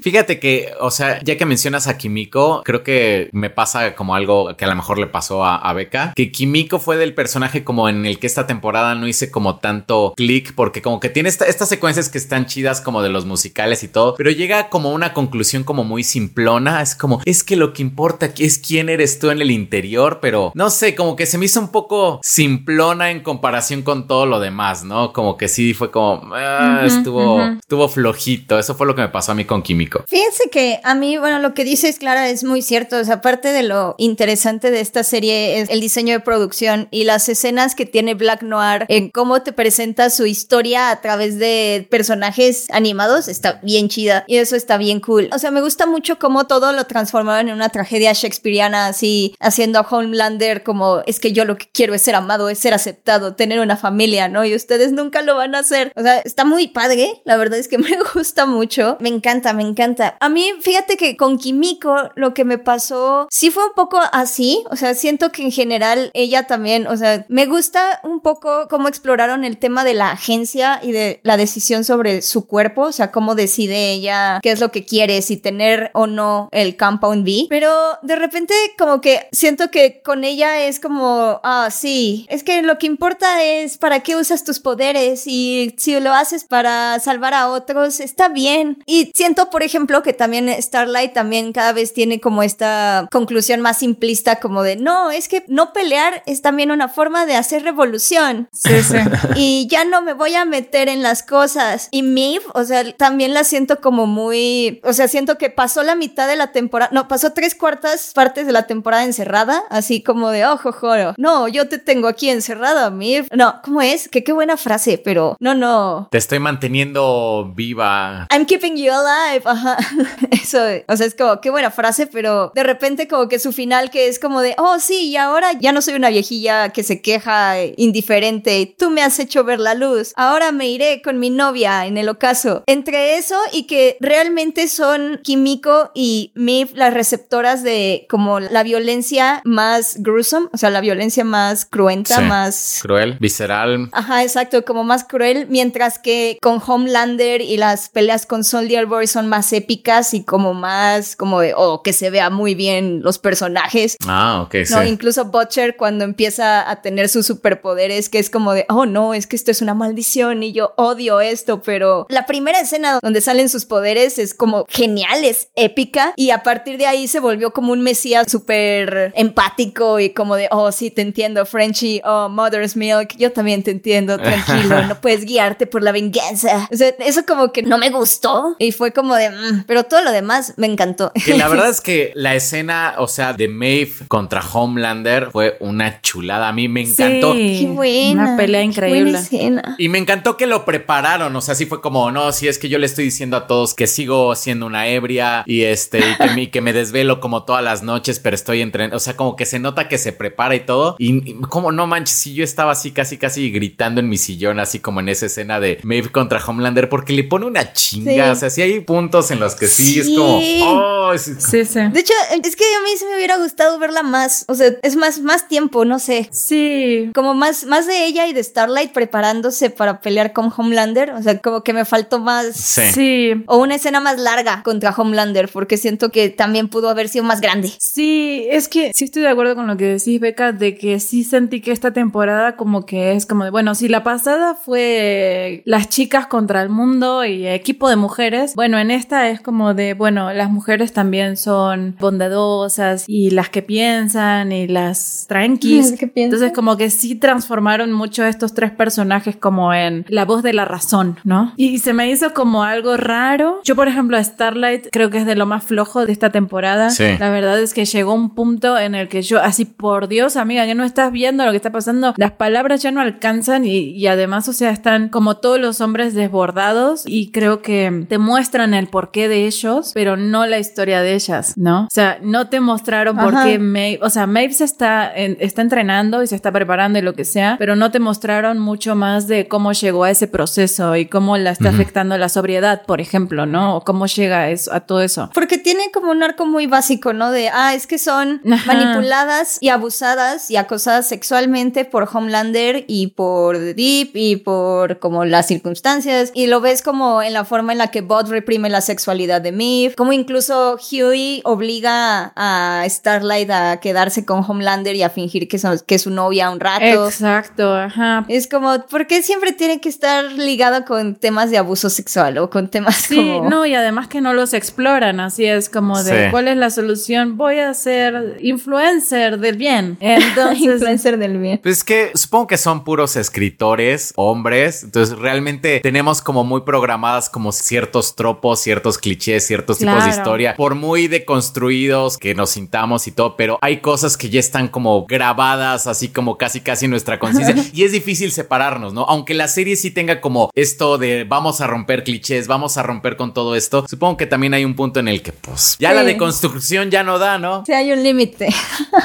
Fíjate que, o sea, ya que mencionas a Kimiko, creo que me pasa como algo que a lo mejor le pasó a, a Becca, que Kimiko fue del personaje como en el que esta temporada no hice como tanto click, porque como que tiene esta, estas secuencias que están chidas como de los musicales y todo, pero llega como una conclusión como muy simplona, es como, es que lo que importa aquí es quién eres tú en el interior, pero no sé, como que se me hizo un poco simplona en comparación con todo lo demás, ¿no? Como que sí fue como, ah, uh-huh, estuvo, uh-huh. estuvo flojito, eso fue lo que me pasó a mí con Kimiko. Fíjense que a mí, bueno, lo que dices, Clara, es muy cierto, o sea, aparte de lo interesante de esta serie es el diseño de producción y las escenas que tiene Black Noir en cómo te presenta su historia a través de personajes animados, está bien chida y eso está bien cool. O sea, me gusta mucho cómo todo lo transformaron en una tragedia shakespeariana, así haciendo a Homelander como, es que yo lo que quiero es ser amado, es ser aceptado, tener una familia, ¿no? Y ustedes nunca lo van a hacer. O sea, está muy padre, la verdad es que me gusta mucho. Me encanta, me encanta. A mí, fíjate que con Kimiko lo que me pasó sí fue un poco así, o sea, siento que en general ella también, o sea, me gusta un poco cómo exploraron el tema de la agencia y de la decisión sobre su cuerpo, o sea, cómo decide ella qué es lo que quiere, si tener o no el Compound B, pero de repente como que siento que con ella es como, ah, sí, es que lo que importa es para qué usas tus poderes y si lo haces para salvar a otros, está bien. Y siento, por ejemplo, que también Starlight también cada vez tiene como esta conclusión más simplista como de, no, es que no pelear es también una forma de hacer revolución. Sí, sí. Y ya no me voy a meter en las cosas. Y Miv, o sea, también la siento como muy... O sea, siento que pasó la mitad de la temporada... No, pasó tres cuartas partes de la temporada encerrada, así como de, ojo, joro, no, yo te tengo aquí encerrada, Miv. No, ¿cómo es? Que qué buena frase, pero no, no. Te estoy manteniendo viva. I'm keeping you alive. Ajá. Eso, o sea, es como, qué buena frase, pero de repente como que su final que es como de, oh, sí, y ahora ya no soy una viejilla que se queja indiferente. Tú me has hecho ver la luz. Ahora me iré con mi novia en el ocaso. Entre eso y que realmente son Kimiko y Miv las receptoras de como la violencia más gruesome, o sea, la violencia más cruenta, sí, más... cruel, visceral. Ajá, exacto, como más cruel, mientras que con Homelander y las peleas con Soldier Boy son más épicas y como más, como de, oh, que se vea muy bien los personajes. Ah, ok, no, sí. Incluso Butcher cuando empieza a tener sus superpoderes, que es como de, oh, no, es que esto es una maldición y yo odio esto, pero la primera escena donde salen sus poderes es como genial, es épica, y a partir de ahí se volvió como un mesías súper empático y como de, oh, sí, te entiendo, Frenchie, oh, Mother's Milk, yo también te entiendo, tranquilo, no puedes guiarte por la venganza. O sea, eso como que no me gustó y fue como de, mmm, pero todo lo demás me encantó. Que la verdad es que la escena, o sea, de Maeve contra Homelander fue una chulada, a mí me encantó. Sí, qué buena. Una pelea increíble. Y me encantó que lo prepararon, o sea, sí fue como, no, si es que yo le estoy diciendo a todos que sigo siendo una ebria y este y que, me, que me desvelo como todas las noches, pero estoy entrenando, o sea, como que se nota que se prepara y todo, y, y como no manches, si yo estaba así casi casi gritando en mi sillón, así como en esa escena de Maeve contra Homelander, porque le pone una chinga, sí. O sea, sí hay puntos en los que sí, sí. Es como, oh, es, sí, sí. De hecho, es que a mí se me hubiera gustado verla más, o sea, es más, más tiempo, no sé. Sí. Como más, más de ella y de Starlight preparándose para pelear con Homelander, o sea, como que me faltó más. Sí. Sí. O una escena más larga contra Homelander, porque siento que también pudo haber sido más grande. Sí, es que sí estoy de acuerdo con lo que decís, Becca, de que sí sentí que esta temporada como que es como de, bueno, si la pasada fue las chicas contra el mundo y equipo de mujeres, bueno, en esta es como de, bueno, las mujeres también son bondadosas y las que piensan y las tranquis. Entonces como que sí transformaron mucho estos tres personajes como en la voz de la razón, ¿no? Y se me hizo como algo raro. Yo, por ejemplo, Starlight creo que es de lo más flojo de esta temporada. Sí. La verdad es que llegó un punto en el que yo, así, por Dios, amiga, que no estás viendo lo que está pasando. Las palabras ya no alcanzan y, y además, o sea, están como todos los hombres desbordados y creo que te muestran el porqué de ellos, pero no la historia de ellas, ¿no? O sea, no te mostraron por qué Maeve, o sea, Maeve se está, en, está entrenando y se está preparando y lo que sea, pero no te mostraron mucho más de cómo llegó a ese proceso y cómo la está uh-huh. afectando la sobriedad, por ejemplo, ¿no? O cómo llega a, eso, a todo eso. Porque tiene como un arco muy básico, ¿no? De, ah, es que son Ajá. manipuladas y abusadas y acosadas sexualmente por Homelander y por Deep y por como las circunstancias, y lo ves como en la forma en la que Bud reprime la sexualidad de Maeve, como incluso Huey obliga a Starlight a quedarse con Homelander y a fingir que, son, que es su novia un rato. Exacto, ajá. Es como, ¿por qué siempre tiene que estar ligado con temas de abuso sexual o con temas sí, como... Sí, no, y además que no los exploran, así es como de, sí. ¿Cuál es la solución? Voy a ser influencer del bien. Entonces, influencer del bien. Pues es que supongo que son puros escritores, hombres, entonces realmente tenemos como muy programadas como ciertos tropos, ciertos clichés, ciertos claro. tipos de historia, por muy deconstruidos que nos sintamos y todo, pero hay cosas que ya están como grabadas, así como casi casi en nuestra conciencia, y es difícil separarnos, ¿no? Aunque la serie sí tenga como esto de vamos a romper clichés, vamos a romper con todo esto. Supongo que también hay un punto en el que, pues, ya sí. la deconstrucción ya no da, ¿no? Sí, hay un límite.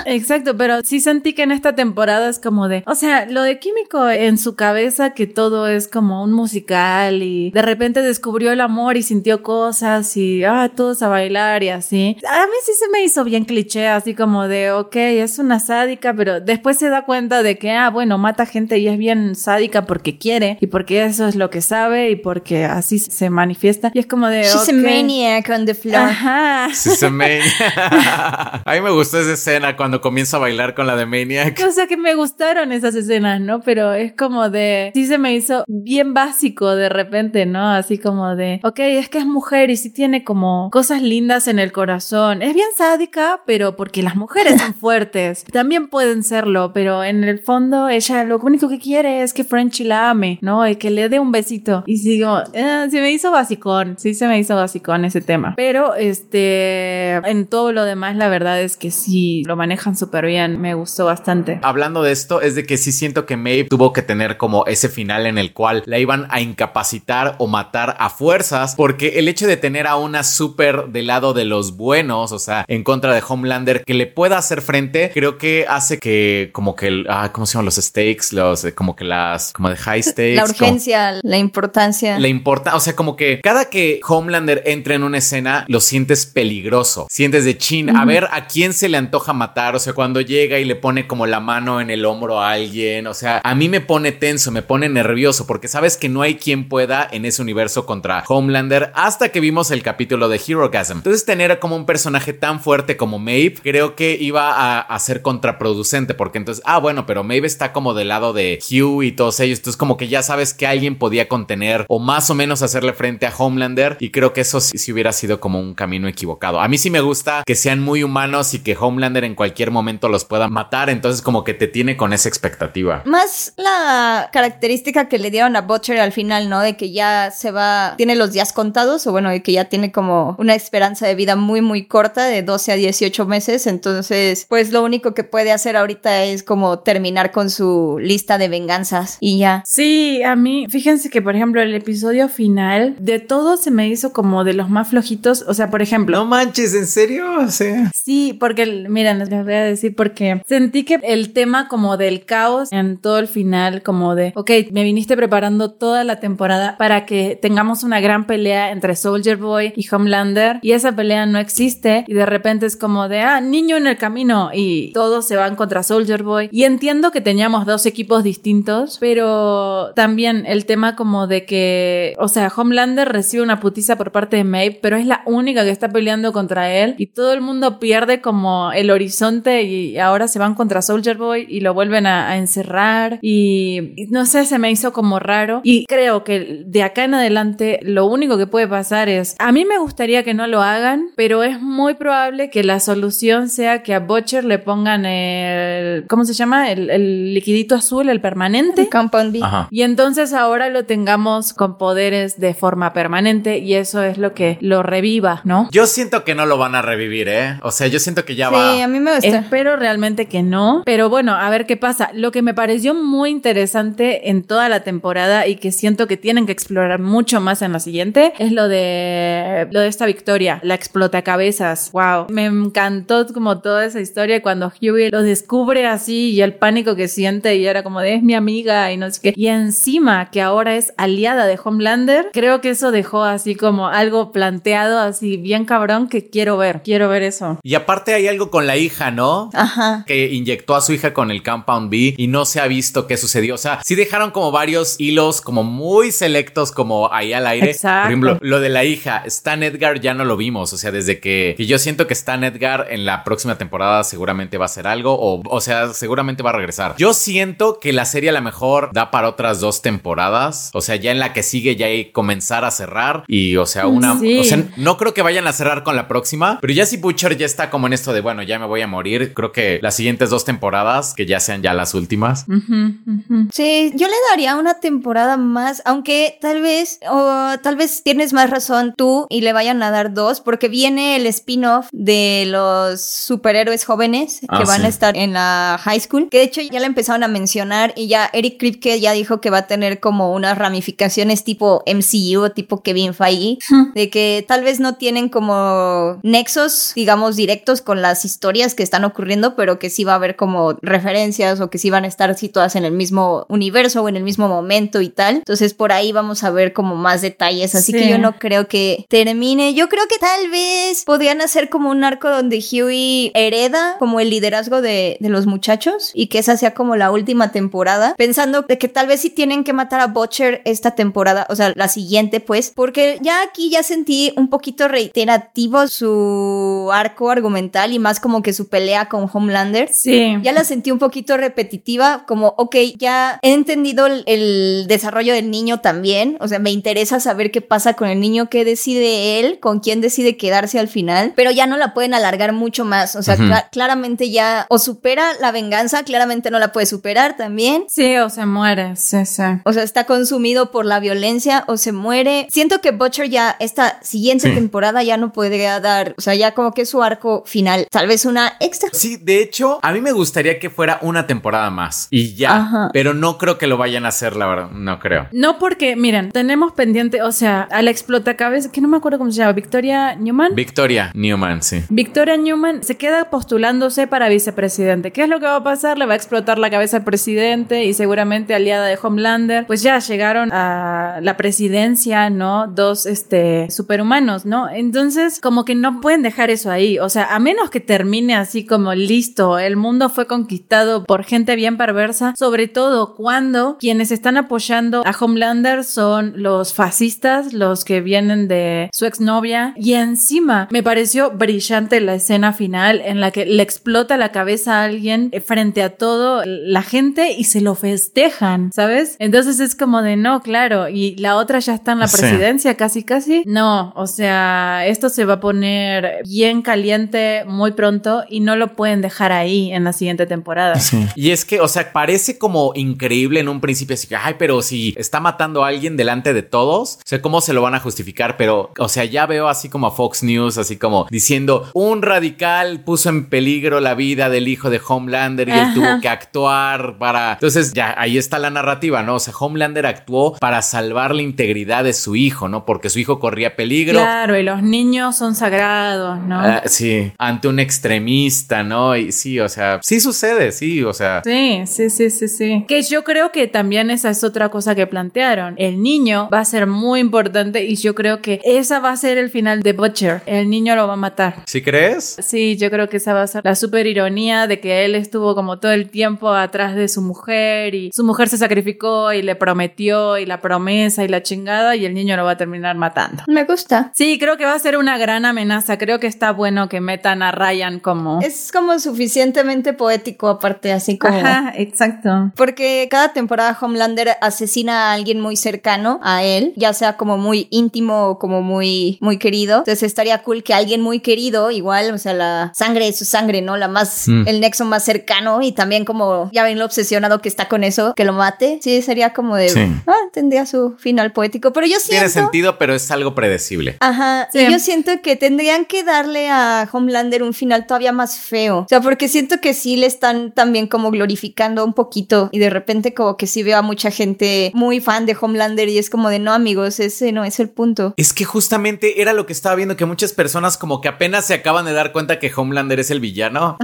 Exacto, pero sí sentí que en esta temporada es como de, o sea, lo de Químico en su cabeza, que todo es como un musical y de repente descubrió el amor y sintió cosas y, ah, todos a bailar y así. A mí sí se me hizo bien cliché, así como de, ok, es una sádica, pero después se da cuenta de que, ah, bueno, mata gente y es bien sádica porque quiere y porque eso es lo que sabe y porque así se manifiesta. Y es como de, she's okay. a maniac on the floor. Ajá. She's a maniac. A mí me gustó esa escena cuando comienza a bailar con la de Maniac. O sea, que me gustaron esas escenas, ¿no? Pero es como de, sí se me hizo bien básico de repente, ¿no? Así como de, ok, es que es mujer y sí tiene como cosas lindas en el corazón. Es bien sádica, pero porque las mujeres son fuertes. También pueden serlo, pero en el fondo ella lo único que quiere es que Frenchy la ame, ¿no? Y que le dé un besito. Y sigo, eh, se me hizo basicón. Sí se me hizo basicón ese tema. Pero, este, en todo lo demás, la verdad es que sí, lo manejan súper bien. Me gustó bastante. Hablando de esto, es de que sí siento que Maeve tuvo que tener como ese final en el cual la iban a incapacitar o matar a fuerzas, porque el hecho de tener a una súper del lado de los buenos, o sea, en contra de Homelander, que le pueda hacer frente, creo que hace que como que, ah, ¿cómo se llaman los stakes? Los, eh, como que las, como de high stakes. La urgencia, como, la importancia. La importa, o sea, como que cada que Homelander entra en una escena, lo sientes peligroso, sientes de chin, mm-hmm. a ver a quién se le antoja matar, o sea, cuando llega y le pone como la mano en el hombro a alguien, o sea, a mí me pone tenso, me pone nervioso, porque sabes que no hay quien pueda en ese universo contra Homelander, hasta que vimos el capítulo de Herogasm. Entonces tener como un personaje tan fuerte como Maeve, creo que iba a, a ser contraproducente, porque entonces, ah, bueno, pero Maeve está como del lado de Hugh y todos ellos, entonces como que ya sabes que alguien podía contener o más o menos hacerle frente a Homelander, y creo que eso sí, sí hubiera sido como un camino equivocado. A mí sí me gusta que sean muy humanos y que Homelander en cualquier momento los pueda matar, entonces como que te tiene con esa expectativa. Más la característica que le dieron a Butcher al final, ¿no? De que ya se va, tiene los días contados, o bueno, de que ya tiene como una esperanza de vida muy muy corta, de doce a dieciocho meses, entonces pues lo único que puede hacer ahorita es como terminar con su lista de venganzas y ya. Sí, a mí, fíjense que por ejemplo el episodio final, de todo se me hizo como de los más flojitos, o sea, por ejemplo... No manches, ¿en serio? O sea... Sí, porque, miren, les voy a decir porque sentí que el tema como del caos en todo el final, como de, ok, me viniste preparando toda la temporada para que tengamos una gran pelea entre Soldier Boy y Homelander, y esa pelea no existe, y de repente es como de, ah, niño en el camino, y todos se van contra Soldier Boy, y entiendo que teníamos dos equipos distintos, pero también el tema como de que, o sea, Homelander recibe una putiza por parte de Maeve, pero es la única que está peleando contra él, y todo el mundo pierde como el horizonte, y ahora se van contra Soldier Boy y lo vuelven a, a encerrar, y, y no sé, se me hizo como raro, y creo que de acá en adelante lo único que puede pasar es, a mí me gustaría que no lo hagan, pero es muy probable que la solución sea que a Butcher le pongan el, ¿cómo se llama? el, el liquidito azul, el permanente, el Compound B. Ajá. Y entonces ahora lo tengamos con poderes de forma permanente, y eso es lo que lo reviva, ¿no? Yo siento que no lo van a revivir, ¿eh? O sea, yo siento que ya sí, va. Sí, a mí me gusta. Espero realmente que no, pero bueno, a ver qué pasa. Lo que me pareció muy interesante en toda la temporada y que siento que tienen que explorar mucho más en la siguiente es lo de lo de esta Victoria, la explotacabezas. Wow, me encantó como toda esa historia cuando Hughie los descubre así y el pánico que siente, y era como de, es mi amiga y no sé qué. Y encima que ahora es aliada de Homelander, creo que eso dejó así como algo planteado así bien cabrón que quiero ver, quiero ver eso. Y aparte hay algo con la hija, ¿no? Ajá. Que inyectó a su hija con el Compound B y no se ha visto qué sucedió. O sea, sí dejaron como varios hilos como muy selectos como ahí al aire. Exacto. Por ejemplo, lo de la hija, Stan Edgar ya no lo vimos. O sea, desde que, que yo siento que Stan Edgar en la próxima temporada seguramente va a hacer algo o, o sea, seguramente va a regresar. Yo siento que la serie a lo mejor da para otras dos temporadas. O sea, ya en la que sigue ya hay comenzar a cerrar y, o sea, una... Sí. O sea, no creo que vayan a cerrar con la próxima, pero ya si Butcher ya está está como en esto de, bueno, ya me voy a morir. Creo que las siguientes dos temporadas, que ya sean ya las últimas. Uh-huh, uh-huh. Sí, yo le daría una temporada más, aunque tal vez, o oh, tal vez tienes más razón tú y le vayan a dar dos, porque viene el spin-off de los superhéroes jóvenes que ah, van sí. a estar en la high school, que de hecho ya la empezaron a mencionar y ya Eric Kripke ya dijo que va a tener como unas ramificaciones tipo M C U, tipo Kevin Feige, uh-huh. de que tal vez no tienen como nexos, digamos, directos con las historias que están ocurriendo, pero que sí va a haber como referencias o que sí van a estar situadas en el mismo universo o en el mismo momento y tal. Entonces por ahí vamos a ver como más detalles, así sí. que yo no creo que termine. Yo creo que tal vez podrían hacer como un arco donde Huey hereda como el liderazgo de, de los muchachos y que esa sea como la última temporada, pensando de que tal vez sí tienen que matar a Butcher esta temporada, o sea, la siguiente pues, porque ya aquí ya sentí un poquito reiterativo su arco argumental y más como que su pelea con Homelander. Sí. Ya la sentí un poquito repetitiva, como, ok, ya he entendido el, el desarrollo del niño también, o sea, me interesa saber qué pasa con el niño, qué decide él, con quién decide quedarse al final, pero ya no la pueden alargar mucho más, o sea, uh-huh. cl- claramente ya o supera la venganza, claramente no la puede superar también. Sí, o se muere, sí, sí. O sea, está consumido por la violencia o se muere. Siento que Butcher ya esta siguiente sí. temporada ya no podría dar, o sea, ya como que su arco final, tal vez una extra. Sí, de hecho, a mí me gustaría que fuera una temporada más y ya, ajá. pero no creo que lo vayan a hacer, la verdad, no creo. No, porque, miren, tenemos pendiente, o sea, a la explotacabezas, que no me acuerdo cómo se llama, Victoria Newman. Victoria Newman, sí. Victoria Newman se queda postulándose para vicepresidente. ¿Qué es lo que va a pasar? Le va a explotar la cabeza al presidente y seguramente aliada de Homelander. Pues ya llegaron a la presidencia, ¿no? Dos, este, superhumanos, ¿no? Entonces, como que no pueden dejar eso ahí. O sea, a menos que termine así como listo, el mundo fue conquistado por gente bien perversa, sobre todo cuando quienes están apoyando a Homelander son los fascistas, los que vienen de su exnovia. Y encima me pareció brillante la escena final en la que le explota la cabeza a alguien frente a toda la gente y se lo festejan, ¿sabes? Entonces es como de no, claro, y la otra ya está en la presidencia, sí. casi casi. No, o sea, esto se va a poner bien caliente muy pronto y no lo pueden dejar ahí en la siguiente temporada. Sí. Y es que, o sea, parece como increíble en un principio, así que, ay, pero si está matando a alguien delante de todos, o sea, ¿cómo se lo van a justificar? Pero, o sea, ya veo así como a Fox News, así como diciendo, un radical puso en peligro la vida del hijo de Homelander y ajá. él tuvo que actuar para... Entonces, ya, ahí está la narrativa, ¿no? O sea, Homelander actuó para salvar la integridad de su hijo, ¿no? Porque su hijo corría peligro. Claro, y los niños son sagrados, ¿no? Ah, sí, ante un extremista, ¿no? Y sí, o sea, sí sucede, sí, o sea... Sí, sí, sí, sí, sí. Que yo creo que también esa es otra cosa que plantearon. El niño va a ser muy importante y yo creo que esa va a ser el final de Butcher. El niño lo va a matar. ¿Sí crees? Sí, yo creo que esa va a ser la super ironía de que él estuvo como todo el tiempo atrás de su mujer y su mujer se sacrificó y le prometió y la promesa y la chingada y el niño lo va a terminar matando. Me gusta. Sí, creo que va a ser una gran amenaza. Creo que está bueno que metan a Ryan como... Es como suficientemente poético aparte, así como... Ajá, exacto. Porque cada temporada Homelander asesina a alguien muy cercano a él, ya sea como muy íntimo o como muy, muy querido. Entonces estaría cool que alguien muy querido, igual, o sea, la sangre es su sangre, ¿no? La más, mm. el nexo más cercano y también como, ya ven lo obsesionado que está con eso, que lo mate. Sí, sería como de, sí. ah, tendría su final poético, pero yo siento... Tiene sentido, pero es algo predecible. Ajá, sí. Yo siento que tendrían que darle a Homelander un final todavía más feo, o sea, porque siento que sí le están también como glorificando un poquito y de repente como que sí veo a mucha gente muy fan de Homelander y es como de, no amigos, ese no es el punto. Es que justamente era lo que estaba viendo, que muchas personas como que apenas se acaban de dar cuenta que Homelander es el villano.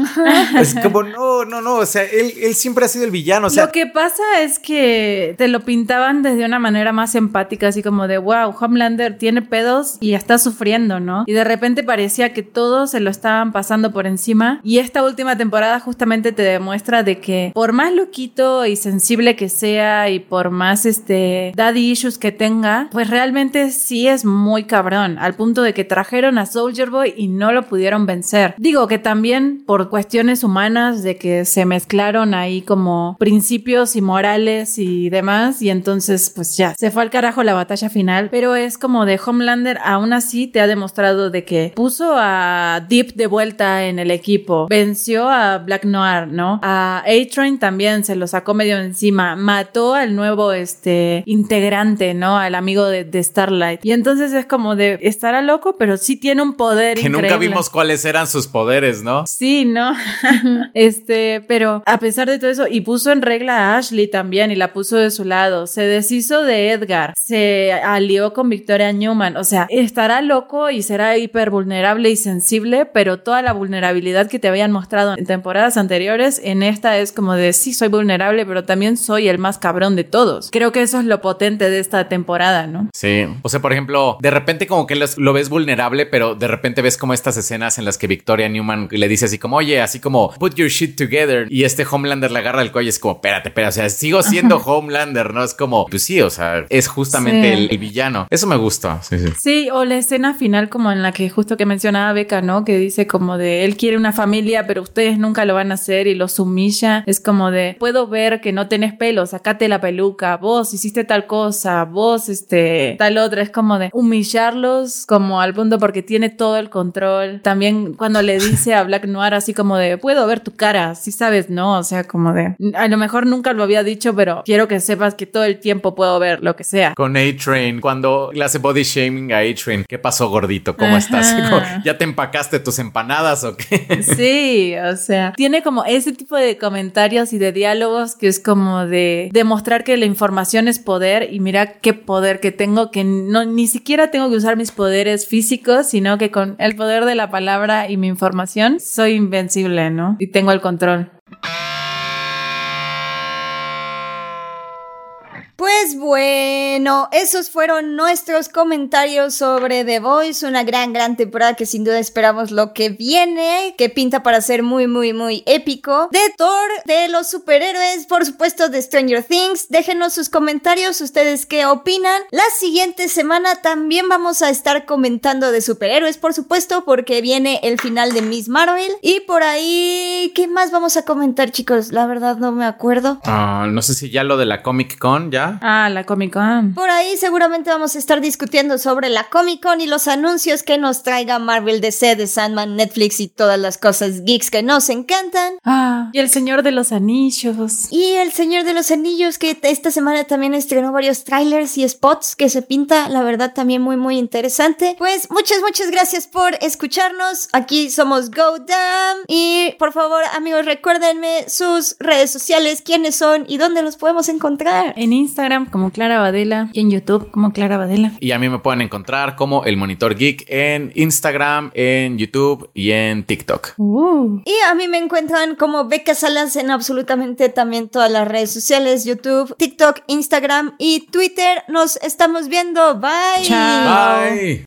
Es como, no, no, no, o sea, él, él siempre ha sido el villano, o sea. Lo que pasa es que te lo pintaban desde una manera más empática, así como de, wow, Homelander tiene pedos y está sufriendo, ¿no? Y de repente parecía que todos se lo estaban pasando por encima y esta última temporada justamente te demuestra de que por más loquito y sensible que sea y por más este daddy issues que tenga, pues realmente sí es muy cabrón, al punto de que trajeron a Soldier Boy y no lo pudieron vencer. Digo que también por cuestiones humanas de que se mezclaron ahí como principios y morales y demás, y entonces pues ya, se fue al carajo la batalla final, pero es como de Homelander aún así te ha demostrado de que puso a Deep de vuelta en el equipo, venció a Black Noir, ¿no? A A-Train también se lo sacó medio encima, mató al nuevo este integrante, ¿no? Al amigo de, de Starlight. Y entonces es como de, estará loco, pero sí tiene un poder que increíble. Nunca vimos cuáles eran sus poderes, ¿no? Sí, ¿no? este, pero a pesar de todo eso, y puso en regla a Ashley también, y la puso de su lado, se deshizo de Edgar, se alió con Victoria Newman, o sea, estará loco y será hiper vulnerable y sensible, pero toda la vulnerabilidad que te habían mostrado en temporadas anteriores, en esta es como de, sí, soy vulnerable, pero también soy el más cabrón de todos. Creo que eso es lo potente de esta temporada, ¿no? Sí, o sea, por ejemplo, de repente como que los, lo ves vulnerable, pero de repente ves como estas escenas en las que Victoria Newman le dice así como, oye, así como, put your shit together, y este Homelander le agarra el cuello y es como, espérate, espérate, o sea, sigo siendo Homelander, ¿no? Es como, pues sí, o sea, es justamente sí. el, el villano. Eso me gusta. Sí, sí. Sí, o la escena final como en la que justo que mencionaba Becca, ¿no? Que dice como de, él quiere una familia, pero ustedes nunca lo van a hacer, y los humilla. Es como de, puedo ver que no tenés pelo, sacate la peluca, vos hiciste tal cosa, vos este, tal otra. Es como de humillarlos como al punto porque tiene todo el control. También cuando le dice a Black Noir así como de, puedo ver tu cara, si sabes, ¿no? O sea, como de, a lo mejor nunca lo había dicho, pero quiero que sepas que todo el tiempo puedo ver lo que sea. Con A-Train, cuando le hace body shaming a A-Train, ¿qué pasó, gordito? ¿Cómo Ajá. estás? ¿Ya te empacaste tus empanadas o qué? Sí, o sea, tiene como ese tipo de comentarios y de diálogos que es como de demostrar que la información es poder, y mira qué poder que tengo, que no ni siquiera tengo que usar mis poderes físicos, sino que con el poder de la palabra y mi información soy invencible, ¿no? Y tengo el control. Pues bueno, esos fueron nuestros comentarios sobre The Boys, una gran, gran temporada que sin duda esperamos lo que viene, que pinta para ser muy, muy, muy épico, de Thor, de los superhéroes, por supuesto de Stranger Things. Déjenos sus comentarios, ustedes qué opinan. La siguiente semana también vamos a estar comentando de superhéroes, por supuesto, porque viene el final de Miss Marvel, y por ahí, ¿qué más vamos a comentar, chicos? La verdad no me acuerdo. Uh, no sé si ya lo de la Comic Con, ¿ya? Ah, la Comic-Con. Por ahí seguramente vamos a estar discutiendo sobre la Comic-Con y los anuncios que nos traiga Marvel, D C, The Sandman, Netflix y todas las cosas geeks que nos encantan. Ah, y el Señor de los Anillos. Y el Señor de los Anillos, que esta semana también estrenó varios trailers y spots que se pinta, la verdad, también muy, muy interesante. Pues muchas, muchas gracias por escucharnos. Aquí somos GoDam. Y por favor, amigos, recuérdenme sus redes sociales, quiénes son y dónde los podemos encontrar. En Instagram. Instagram como Clara Badela y en YouTube como Clara Badela. Y a mí me pueden encontrar como El Monitor Geek en Instagram, en YouTube y en TikTok. Uh. Y a mí me encuentran como Becca Salas en absolutamente también todas las redes sociales, YouTube, TikTok, Instagram y Twitter. Nos estamos viendo. Bye. Chao. Bye.